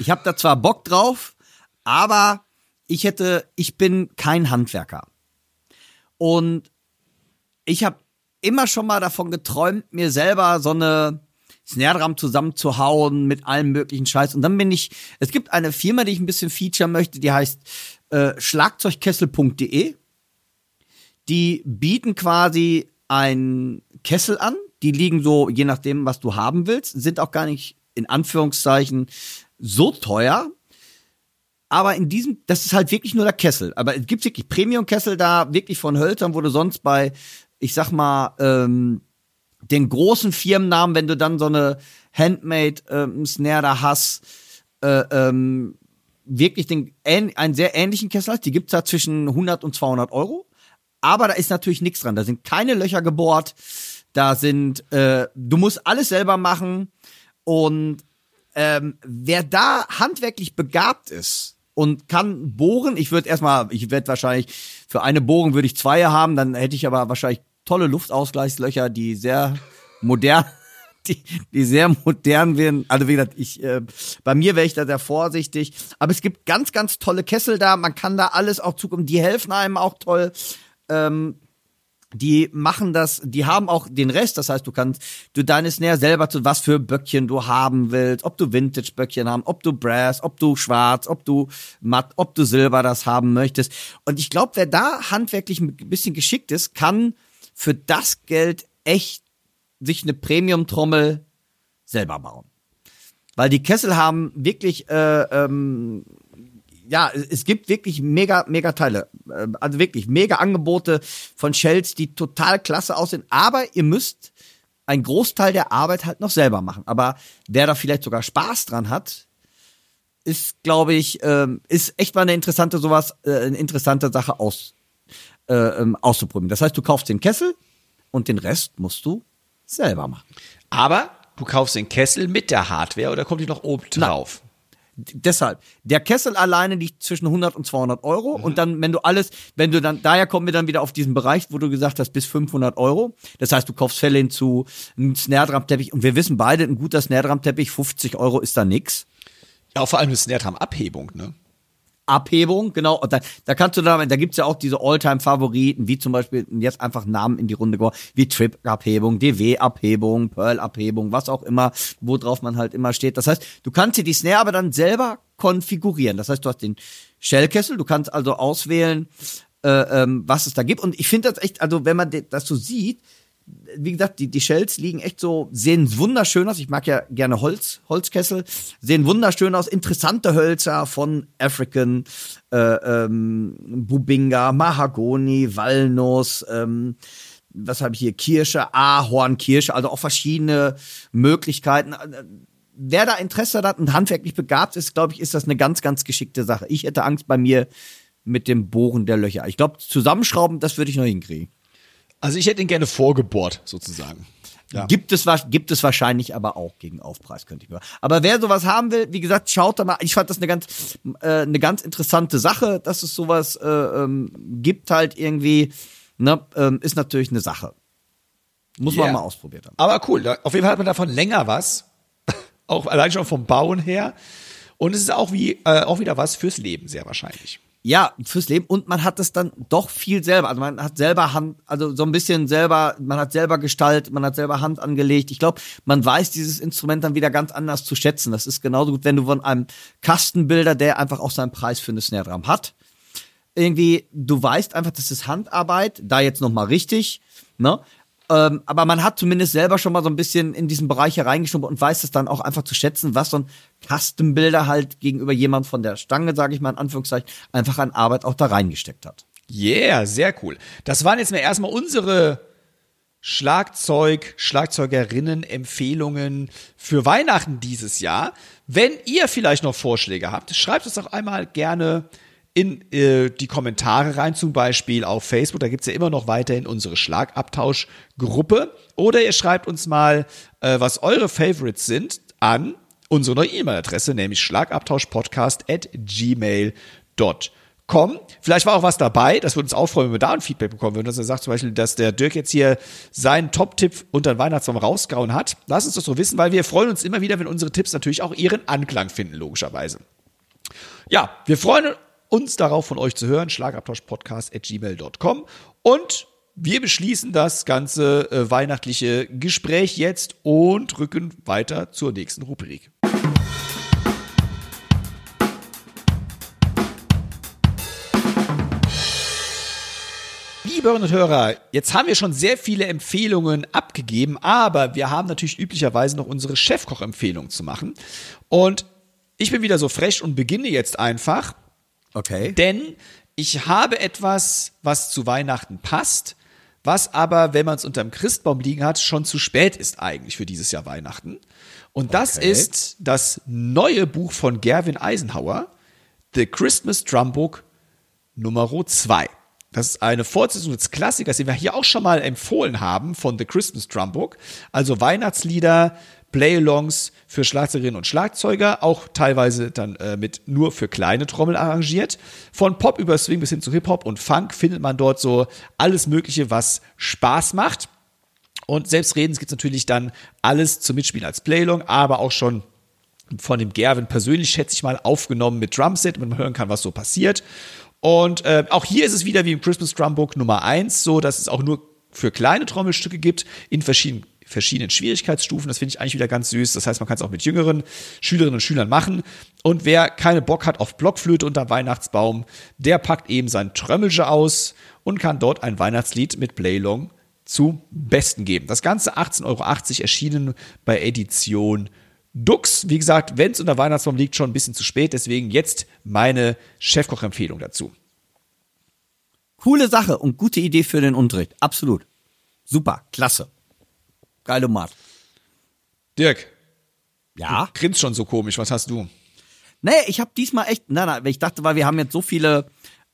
Ich habe da zwar Bock drauf, aber ich hätte, ich bin kein Handwerker. Und ich habe immer schon mal davon geträumt, mir selber so eine Snare-Drum zusammenzuhauen mit allem möglichen Scheiß. Und dann bin ich, es gibt eine Firma, die ich ein bisschen featuren möchte, die heißt äh, schlagzeugkessel punkt de. Die bieten quasi einen Kessel an. Die liegen so, je nachdem, was du haben willst, sind auch gar nicht, in Anführungszeichen, so teuer. Aber in diesem, das ist halt wirklich nur der Kessel. Aber es gibt wirklich Premium-Kessel da, wirklich von Hölzern, wo du sonst bei, ich sag mal, ähm, den großen Firmennamen, wenn du dann so eine Handmade-Snare ähm, da hast, äh, ähm, wirklich den, ähn, einen sehr ähnlichen Kessel hast. Die gibt's da zwischen hundert und zweihundert Euro. Aber da ist natürlich nichts dran. Da sind keine Löcher gebohrt. Da sind, äh, du musst alles selber machen. Und ähm, wer da handwerklich begabt ist und kann bohren, ich würde erstmal, ich werde wahrscheinlich, für eine Bohrung würde ich zwei haben, dann hätte ich aber wahrscheinlich tolle Luftausgleichslöcher, die sehr modern, die, die sehr modern werden. Also wie gesagt, ich, äh, bei mir wäre ich da sehr vorsichtig. Aber es gibt ganz, ganz tolle Kessel da, man kann da alles auch zukommen, die helfen einem auch toll. Ähm, Die machen das, die haben auch den Rest, das heißt, du kannst du deine Snare selber zu was für Böckchen du haben willst, ob du Vintage-Böckchen haben, ob du Brass, ob du Schwarz, ob du Matt, ob du Silber das haben möchtest. Und ich glaube, wer da handwerklich ein bisschen geschickt ist, kann für das Geld echt sich eine Premium-Trommel selber bauen. Weil die Kessel haben wirklich, äh, ähm, ja, es gibt wirklich mega, mega Teile, also wirklich mega Angebote von Shells, die total klasse aussehen, aber ihr müsst einen Großteil der Arbeit halt noch selber machen. Aber wer da vielleicht sogar Spaß dran hat, ist, glaube ich, ähm, ist echt mal eine interessante sowas, äh, eine interessante Sache aus, äh, ähm, auszuprobieren. Das heißt, du kaufst den Kessel und den Rest musst du selber machen. Aber du kaufst den Kessel mit der Hardware oder kommt die noch oben drauf? Nein. Deshalb, der Kessel alleine liegt zwischen hundert und zweihundert Euro. Mhm. Und dann, wenn du alles, wenn du dann, daher kommen wir dann wieder auf diesen Bereich, wo du gesagt hast, bis fünfhundert Euro. Das heißt, du kaufst Fälle hinzu, einen Snare-Drum-Teppich. Und wir wissen beide, ein guter Snare-Drum-Teppich, fünfzig Euro ist da nix. Ja, vor allem eine Snare-Drum-Abhebung, ne? Abhebung, genau. Und da, da kannst du da, da gibt's ja auch diese All-Time-Favoriten, wie zum Beispiel jetzt einfach Namen in die Runde geworfen, wie Trip-Abhebung, D W-Abhebung, Pearl-Abhebung, was auch immer, worauf man halt immer steht. Das heißt, du kannst dir die Snare aber dann selber konfigurieren. Das heißt, du hast den Shell-Kessel, du kannst also auswählen, äh, ähm, was es da gibt. Und ich finde das echt, also wenn man das so sieht, wie gesagt, die, die Shells liegen echt so, sehen wunderschön aus. Ich mag ja gerne Holz, Holzkessel. Sehen wunderschön aus. Interessante Hölzer von African, äh, ähm, Bubinga, Mahagoni, Walnuss, ähm, was habe ich hier? Kirsche, Ahorn, Kirsche. Also auch verschiedene Möglichkeiten. Wer da Interesse hat und handwerklich begabt ist, glaube ich, ist das eine ganz, ganz geschickte Sache. Ich hätte Angst bei mir mit dem Bohren der Löcher. Ich glaube, zusammenschrauben, das würde ich noch hinkriegen. Also ich hätte ihn gerne vorgebohrt, sozusagen. Ja. Gibt es gibt es wahrscheinlich aber auch gegen Aufpreis, könnte ich mir. Aber wer sowas haben will, wie gesagt, schaut da mal. Ich fand das eine ganz, äh, eine ganz interessante Sache, dass es sowas äh, ähm, gibt halt irgendwie. Ne, ähm, ist natürlich eine Sache. Muss yeah. man mal ausprobiert haben. Aber cool, auf jeden Fall hat man davon länger was. Auch allein schon vom Bauen her. Und es ist auch, wie, äh, auch wieder was fürs Leben, sehr wahrscheinlich. Ja, fürs Leben. Und man hat es dann doch viel selber. Also man hat selber Hand, also so ein bisschen selber, man hat selber gestaltet, man hat selber Hand angelegt. Ich glaube, man weiß dieses Instrument dann wieder ganz anders zu schätzen. Das ist genauso gut, wenn du von einem Kastenbilder, der einfach auch seinen Preis für eine Snare Drum hat. Irgendwie, du weißt einfach, das ist Handarbeit, da jetzt nochmal richtig, ne? Ähm, aber man hat zumindest selber schon mal so ein bisschen in diesen Bereich hereingeschoben und weiß es dann auch einfach zu schätzen, was so ein Custom-Builder halt gegenüber jemand von der Stange, sage ich mal in Anführungszeichen, einfach an Arbeit auch da reingesteckt hat. Yeah, sehr cool. Das waren jetzt mal erstmal unsere Schlagzeug, Schlagzeugerinnen-Empfehlungen für Weihnachten dieses Jahr. Wenn ihr vielleicht noch Vorschläge habt, schreibt es doch einmal gerne in äh, die Kommentare rein, zum Beispiel auf Facebook. Da gibt's ja immer noch weiterhin unsere Schlagabtauschgruppe. Oder ihr schreibt uns mal, äh, was eure Favorites sind, an unsere neue E-Mail-Adresse, nämlich schlagabtauschpodcast at gmail dot com. Vielleicht war auch was dabei. Das würde uns auch freuen, wenn wir da ein Feedback bekommen würden. Dass er sagt zum Beispiel, dass der Dirk jetzt hier seinen Top-Tipp unter den Weihnachtsbaum rausgehauen hat. Lasst uns das so wissen, weil wir freuen uns immer wieder, wenn unsere Tipps natürlich auch ihren Anklang finden, logischerweise. Ja, wir freuen uns. uns darauf von euch zu hören, schlagabtauschpodcast at gmail dot com, und wir beschließen das ganze äh, weihnachtliche Gespräch jetzt und rücken weiter zur nächsten Rubrik. Liebe Hörerinnen und Hörer, jetzt haben wir schon sehr viele Empfehlungen abgegeben, aber wir haben natürlich üblicherweise noch unsere Chefkoch-Empfehlung zu machen, und ich bin wieder so frech und beginne jetzt einfach. Okay. Denn ich habe etwas, was zu Weihnachten passt, was aber, wenn man es unterm Christbaum liegen hat, schon zu spät ist eigentlich für dieses Jahr Weihnachten. Und das okay. ist das neue Buch von Gerwin Eisenhauer, The Christmas Drumbook Nummer zwei. Das ist eine Fortsetzung des Klassikers, den wir hier auch schon mal empfohlen haben, von The Christmas Drumbook. Also Weihnachtslieder, Play-alongs für Schlagzeugerinnen und Schlagzeuger, auch teilweise dann äh, mit nur für kleine Trommel arrangiert. Von Pop über Swing bis hin zu Hip-Hop und Funk findet man dort so alles Mögliche, was Spaß macht. Und selbstredend gibt es natürlich dann alles zum Mitspielen als Play-along, aber auch schon von dem Gerwin persönlich, schätze ich mal, aufgenommen mit Drumset, damit man hören kann, was so passiert. Und äh, auch hier ist es wieder wie im Christmas Drumbook Nummer eins, so dass es auch nur für kleine Trommelstücke gibt in verschiedenen, verschiedenen Schwierigkeitsstufen. Das finde ich eigentlich wieder ganz süß. Das heißt, man kann es auch mit jüngeren Schülerinnen und Schülern machen. Und wer keine Bock hat auf Blockflöte unterm Weihnachtsbaum, der packt eben sein Trömmelche aus und kann dort ein Weihnachtslied mit Playlong zum Besten geben. Das Ganze achtzehn Euro achtzig erschienen bei Edition Dux. Wie gesagt, wenn es unter Weihnachtsbaum liegt, schon ein bisschen zu spät. Deswegen jetzt meine Chefkoch-Empfehlung dazu. Coole Sache und gute Idee für den Unterricht. Absolut. Super, klasse. Geile Mat. Dirk. Ja? Du grinst schon so komisch. Was hast du? Nee, ich habe diesmal echt, nein, nein, ich dachte, weil wir haben jetzt so viele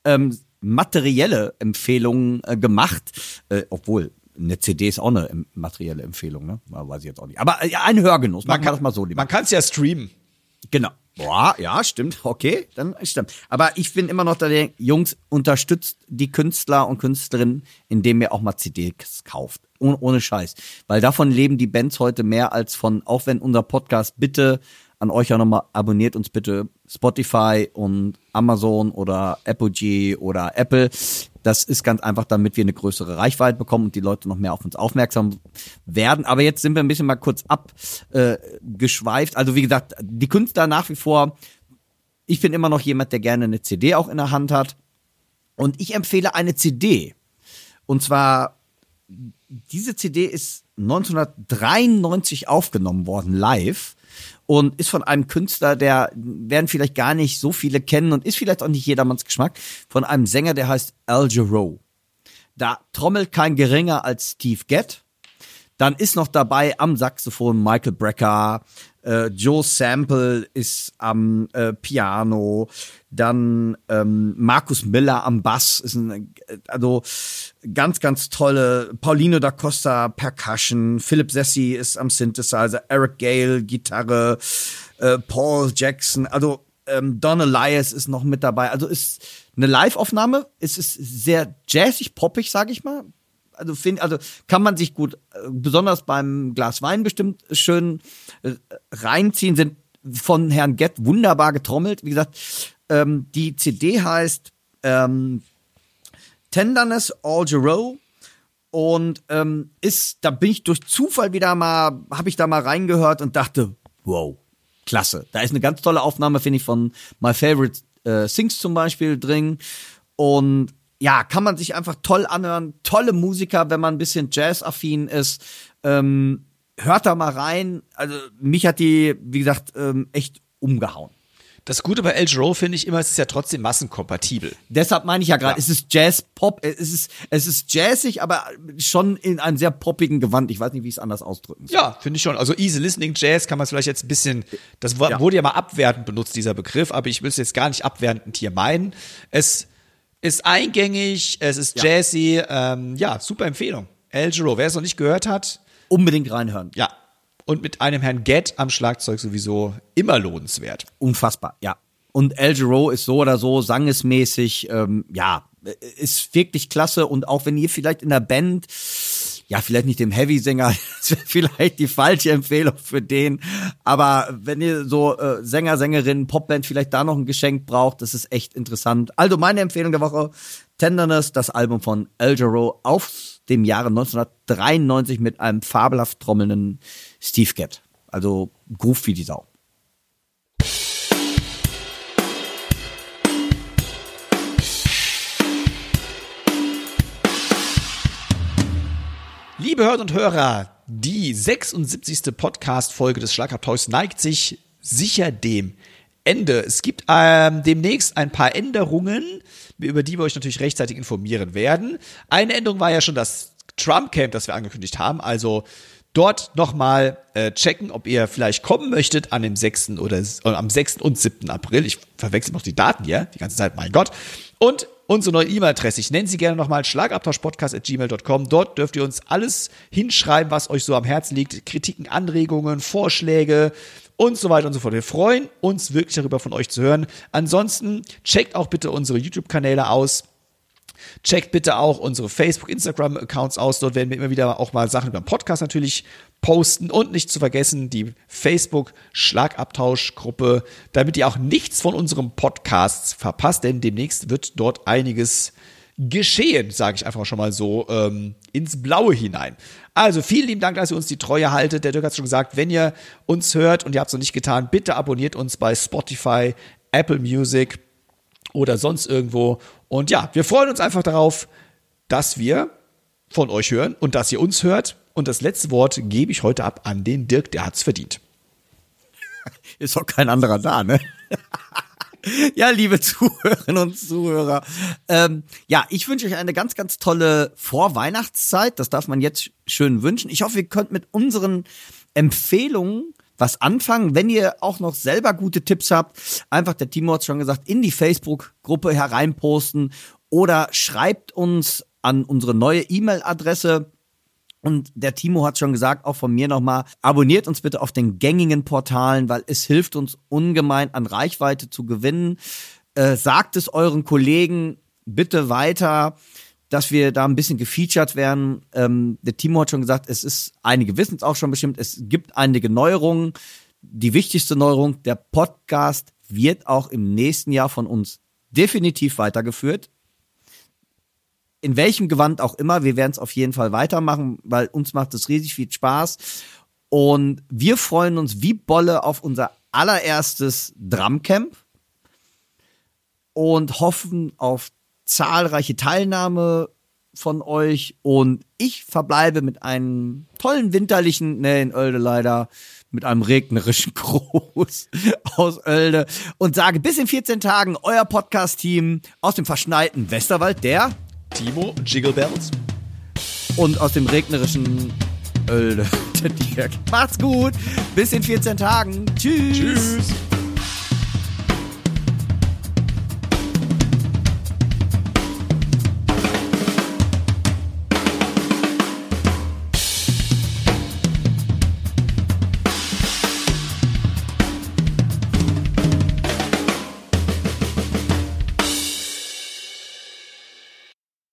ähm, materielle Empfehlungen äh, gemacht. Äh, obwohl, eine C D ist auch eine materielle Empfehlung, ne? Weiß ich jetzt auch nicht. Aber ja, ein Hörgenuss, man kann das mal so lieber. Man kann es ja streamen. Genau. Boah, ja, stimmt. Okay, dann stimmt. Aber ich bin immer noch da, der Jungs, unterstützt die Künstler und Künstlerinnen, indem ihr auch mal C Ds kauft. Oh, ohne Scheiß. Weil davon leben die Bands heute mehr als von, auch wenn unser Podcast, bitte an euch ja nochmal, abonniert uns bitte Spotify und Amazon oder Apogee oder Apple. Das ist ganz einfach, damit wir eine größere Reichweite bekommen und die Leute noch mehr auf uns aufmerksam werden. Aber jetzt sind wir ein bisschen mal kurz abgeschweift. Äh, also wie gesagt, die Künstler nach wie vor, ich bin immer noch jemand, der gerne eine C D auch in der Hand hat. Und ich empfehle eine C D. Und zwar, diese C D ist neunzehnhundertdreiundneunzig aufgenommen worden, live. Und ist von einem Künstler, der werden vielleicht gar nicht so viele kennen und ist vielleicht auch nicht jedermanns Geschmack, von einem Sänger, der heißt Al Jarreau. Da trommelt kein geringer als Steve Gadd. Dann ist noch dabei am Saxophon Michael Brecker, äh, Joe Sample ist am äh, Piano, dann ähm, Markus Miller am Bass, ist ein, also ganz, ganz tolle, Paulino da Costa Percussion, Philip Sessi ist am Synthesizer, Eric Gale Gitarre, äh, Paul Jackson, also ähm, Don Elias ist noch mit dabei, also ist eine Live-Aufnahme, es ist sehr jazzig, poppig, sag ich mal. Also, find, also kann man sich gut, besonders beim Glas Wein bestimmt, schön reinziehen, sind von Herrn Gett wunderbar getrommelt. Wie gesagt, ähm, die C D heißt ähm, Tenderness, Al Jarreau, und ähm, ist, da bin ich durch Zufall wieder mal, habe ich da mal reingehört und dachte, wow, klasse. Da ist eine ganz tolle Aufnahme, finde ich, von My Favorite äh, Things zum Beispiel drin, und ja, kann man sich einfach toll anhören. Tolle Musiker, wenn man ein bisschen jazzaffin ist. Ähm, hört da mal rein. Also mich hat die, wie gesagt, ähm, echt umgehauen. Das Gute bei Al Jarreau finde ich immer, es ist ja trotzdem massenkompatibel. Deshalb meine ich ja gerade, ja. Es ist Jazz-Pop, es ist, es ist jazzig, aber schon in einem sehr poppigen Gewand. Ich weiß nicht, wie ich es anders ausdrücken soll. Ja, finde ich schon. Also Easy Listening Jazz kann man es vielleicht jetzt ein bisschen, das ja. wurde ja mal abwertend benutzt, dieser Begriff, aber ich will es jetzt gar nicht abwertend hier meinen. Es ist eingängig, es ist ja. jazzy, ähm, ja, super Empfehlung. Al Jarreau, wer es noch nicht gehört hat. Unbedingt reinhören. Ja, und mit einem Herrn Gadd am Schlagzeug sowieso immer lohnenswert. Unfassbar, ja. Und Al Jarreau ist so oder so sangesmäßig, ähm, ja, ist wirklich klasse. Und auch wenn ihr vielleicht in der Band, ja, vielleicht nicht dem Heavy-Sänger, das wäre vielleicht die falsche Empfehlung für den, aber wenn ihr so äh, Sänger, Sängerinnen, Popband vielleicht da noch ein Geschenk braucht, das ist echt interessant. Also meine Empfehlung der Woche, Tenderness, das Album von Al Jarreau aus dem Jahre neunzehnhundertdreiundneunzig mit einem fabelhaft trommelnden Steve Gadd. Also Groove wie die Sau. Liebe Hörer und Hörer, die sechsundsiebzigste Podcast-Folge des Schlagabtauschs neigt sich sicher dem Ende. Es gibt ähm, demnächst ein paar Änderungen, über die wir euch natürlich rechtzeitig informieren werden. Eine Änderung war ja schon das Trump-Camp, das wir angekündigt haben. Also dort nochmal äh, checken, ob ihr vielleicht kommen möchtet an dem sechsten oder äh, am sechsten und siebten April. Ich verwechsel noch die Daten hier die ganze Zeit, mein Gott. Und unsere neue E-Mail-Adresse. Ich nenne sie gerne nochmal schlagabtauschpodcast at gmail punkt com. Dort dürft ihr uns alles hinschreiben, was euch so am Herzen liegt. Kritiken, Anregungen, Vorschläge und so weiter und so fort. Wir freuen uns wirklich darüber, von euch zu hören. Ansonsten checkt auch bitte unsere YouTube-Kanäle aus. Checkt bitte auch unsere Facebook-, Instagram-Accounts aus. Dort werden wir immer wieder auch mal Sachen über den Podcast natürlich posten. Und nicht zu vergessen, die Facebook-Schlagabtausch-Gruppe, damit ihr auch nichts von unserem Podcast verpasst. Denn demnächst wird dort einiges geschehen, sage ich einfach schon mal so, ähm, ins Blaue hinein. Also vielen lieben Dank, dass ihr uns die Treue haltet. Der Dirk hat es schon gesagt, wenn ihr uns hört und ihr habt es noch nicht getan, bitte abonniert uns bei Spotify, Apple Music oder sonst irgendwo. Und ja, wir freuen uns einfach darauf, dass wir von euch hören und dass ihr uns hört. Und das letzte Wort gebe ich heute ab an den Dirk, der hat's verdient. Ist auch kein anderer da, ne? Ja, liebe Zuhörerinnen und Zuhörer, ähm, ja, ich wünsche euch eine ganz, ganz tolle Vorweihnachtszeit. Das darf man jetzt schön wünschen. Ich hoffe, ihr könnt mit unseren Empfehlungen was anfangen. Wenn ihr auch noch selber gute Tipps habt, einfach, der Timo hat es schon gesagt, in die Facebook-Gruppe hereinposten oder schreibt uns an unsere neue E-Mail-Adresse. Und der Timo hat schon gesagt, auch von mir nochmal, abonniert uns bitte auf den gängigen Portalen, weil es hilft uns ungemein, an Reichweite zu gewinnen. Äh, sagt es euren Kollegen bitte weiter, dass wir da ein bisschen gefeatured werden. Ähm, der Timo hat schon gesagt, es ist, einige wissen es auch schon bestimmt, es gibt einige Neuerungen. Die wichtigste Neuerung, der Podcast wird auch im nächsten Jahr von uns definitiv weitergeführt. In welchem Gewand auch immer, wir werden es auf jeden Fall weitermachen, weil uns macht es riesig viel Spaß. Und wir freuen uns wie Bolle auf unser allererstes Drumcamp und hoffen auf zahlreiche Teilnahme von euch. Und ich verbleibe mit einem tollen winterlichen, ne, in Oelde leider, mit einem regnerischen Gruß aus Oelde und sage bis in vierzehn Tagen, euer Podcast-Team aus dem verschneiten Westerwald, der Timo Jiggle Bells. Und aus dem regnerischen Oelde, der Dirk. Macht's gut. Bis in vierzehn Tagen. Tschüss. Tschüss.